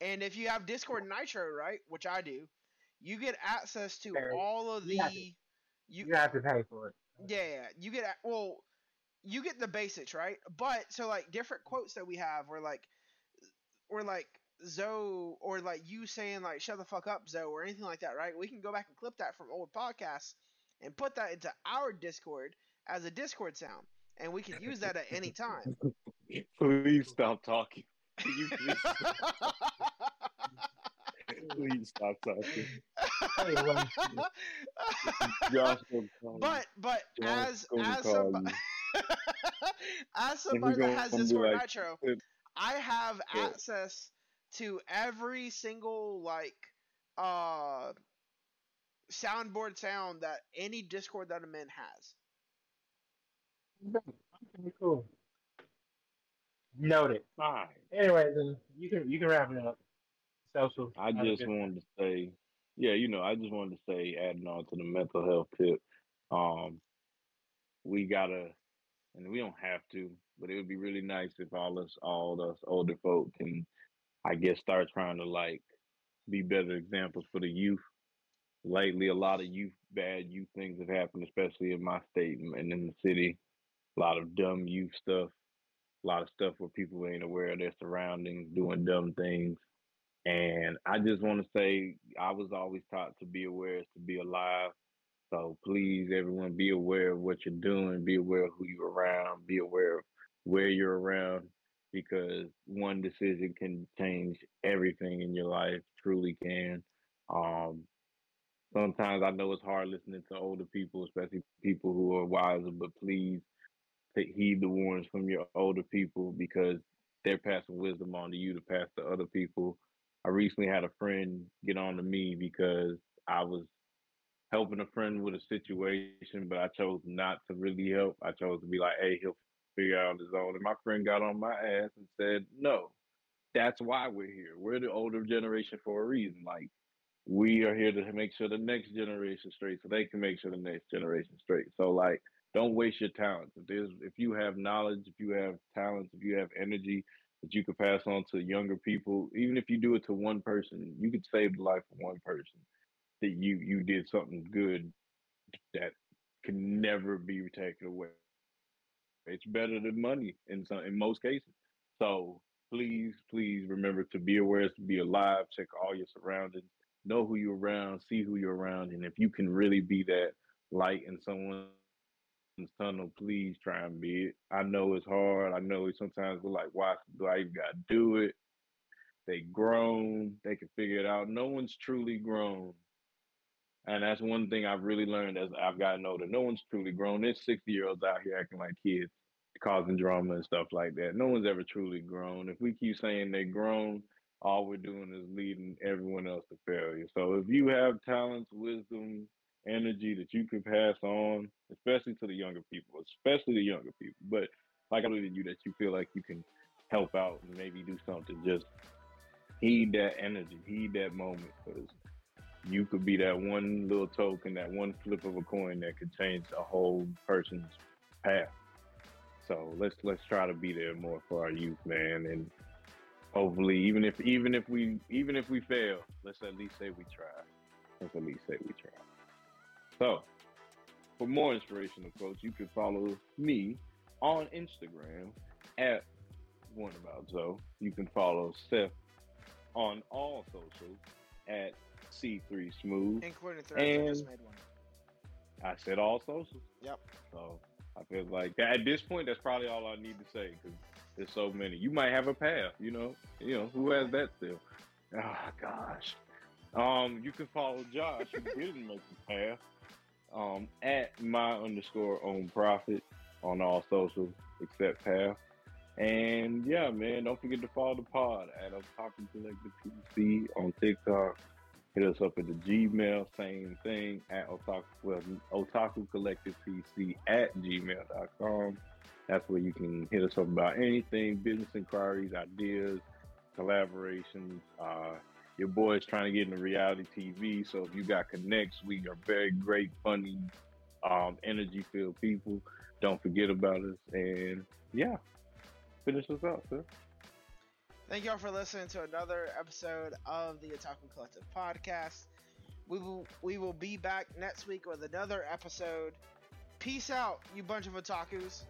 And if you have Discord Nitro, right, which I do, you get access to all of the. You have to pay for it. Yeah, you get the basics, right? But so like different quotes that we have were like, Zoe, or like you saying like shut the fuck up Zoe or anything like that, right? We can go back and clip that from old podcasts and put that into our Discord as a Discord sound, and we can use that at any time. Please stop talking. Please stop talking. But as somebody that has Discord like, Nitro, I have access to every single like soundboard sound that any Discord that I'm in has. Okay, cool. Noted. Fine. Anyway, then you can wrap it up. Social. I just wanted to say, adding on to the mental health tip, we gotta, and we don't have to, but it would be really nice if all us older folk can, I guess, start trying to be better examples for the youth. Lately, a lot of bad youth things have happened, especially in my state and in the city. A lot of dumb youth stuff, a lot of stuff where people ain't aware of their surroundings, doing dumb things. And I just want to say, I was always taught to be aware is to be alive. So please, everyone, be aware of what you're doing. Be aware of who you're around. Be aware of where you're around, because one decision can change everything in your life, truly can. Sometimes I know it's hard listening to older people, especially people who are wiser, but please heed the warnings from your older people, because they're passing wisdom on to you to pass to other people. I recently had a friend get on to me because I was helping a friend with a situation, but I chose not to really help. I chose to be like, hey, he'll figure out on his own. And my friend got on my ass and said, no, that's why we're here. We're the older generation for a reason. We are here to make sure the next generation's straight so they can make sure the next generation's straight. So, don't waste your talents. If you have knowledge, if you have talents, if you have energy that you can pass on to younger people, even if you do it to one person, you could save the life of one person. That you did something good that can never be taken away. It's better than money in most cases. So please remember to be aware, to be alive, check all your surroundings, know who you're around, see who you're around, and if you can really be that light in someone's tunnel, please try and be it. I know it's hard. I know sometimes we're like, why do I even gotta do it? They grown, they can figure it out. No one's truly grown. And that's one thing I've really learned as I've gotten older. No one's truly grown. There's 60-year-olds out here acting like kids, causing drama and stuff like that. No one's ever truly grown. If we keep saying they're grown, all we're doing is leading everyone else to failure. So if you have talents, wisdom, energy that you can pass on, especially to the younger people. But I believe in you that you feel like you can help out and maybe do something, just heed that energy, heed that moment, because you could be that one little token, that one flip of a coin that could change a whole person's path. So let's try to be there more for our youth, man. And hopefully, even if we fail, let's at least say we tried. So, for more inspirational quotes, you can follow me on Instagram at @OneAboutZoe. You can follow Seth on all socials at C3Smooth, including Threads. I just made one. I said all socials. Yep. So I feel like at this point, that's probably all I need to say, because there's so many. You might have a path, you know who has that still? Oh gosh. You can follow Josh, who didn't make the path, at my_ownprofit on all socials except path. And yeah, man, don't forget to follow the pod at Otaku Collective PC on TikTok. Hit us up at the Gmail, same thing, at Otaku Collective PC @gmail.com. That's where you can hit us up about anything, business inquiries, ideas, collaborations. Your boy is trying to get into reality TV, so if you got connects, we are very great, funny, energy-filled people. Don't forget about us. And yeah, finish us out, sir. Thank y'all for listening to another episode of the Otaku Collective Podcast. We will be back next week with another episode. Peace out, you bunch of otakus.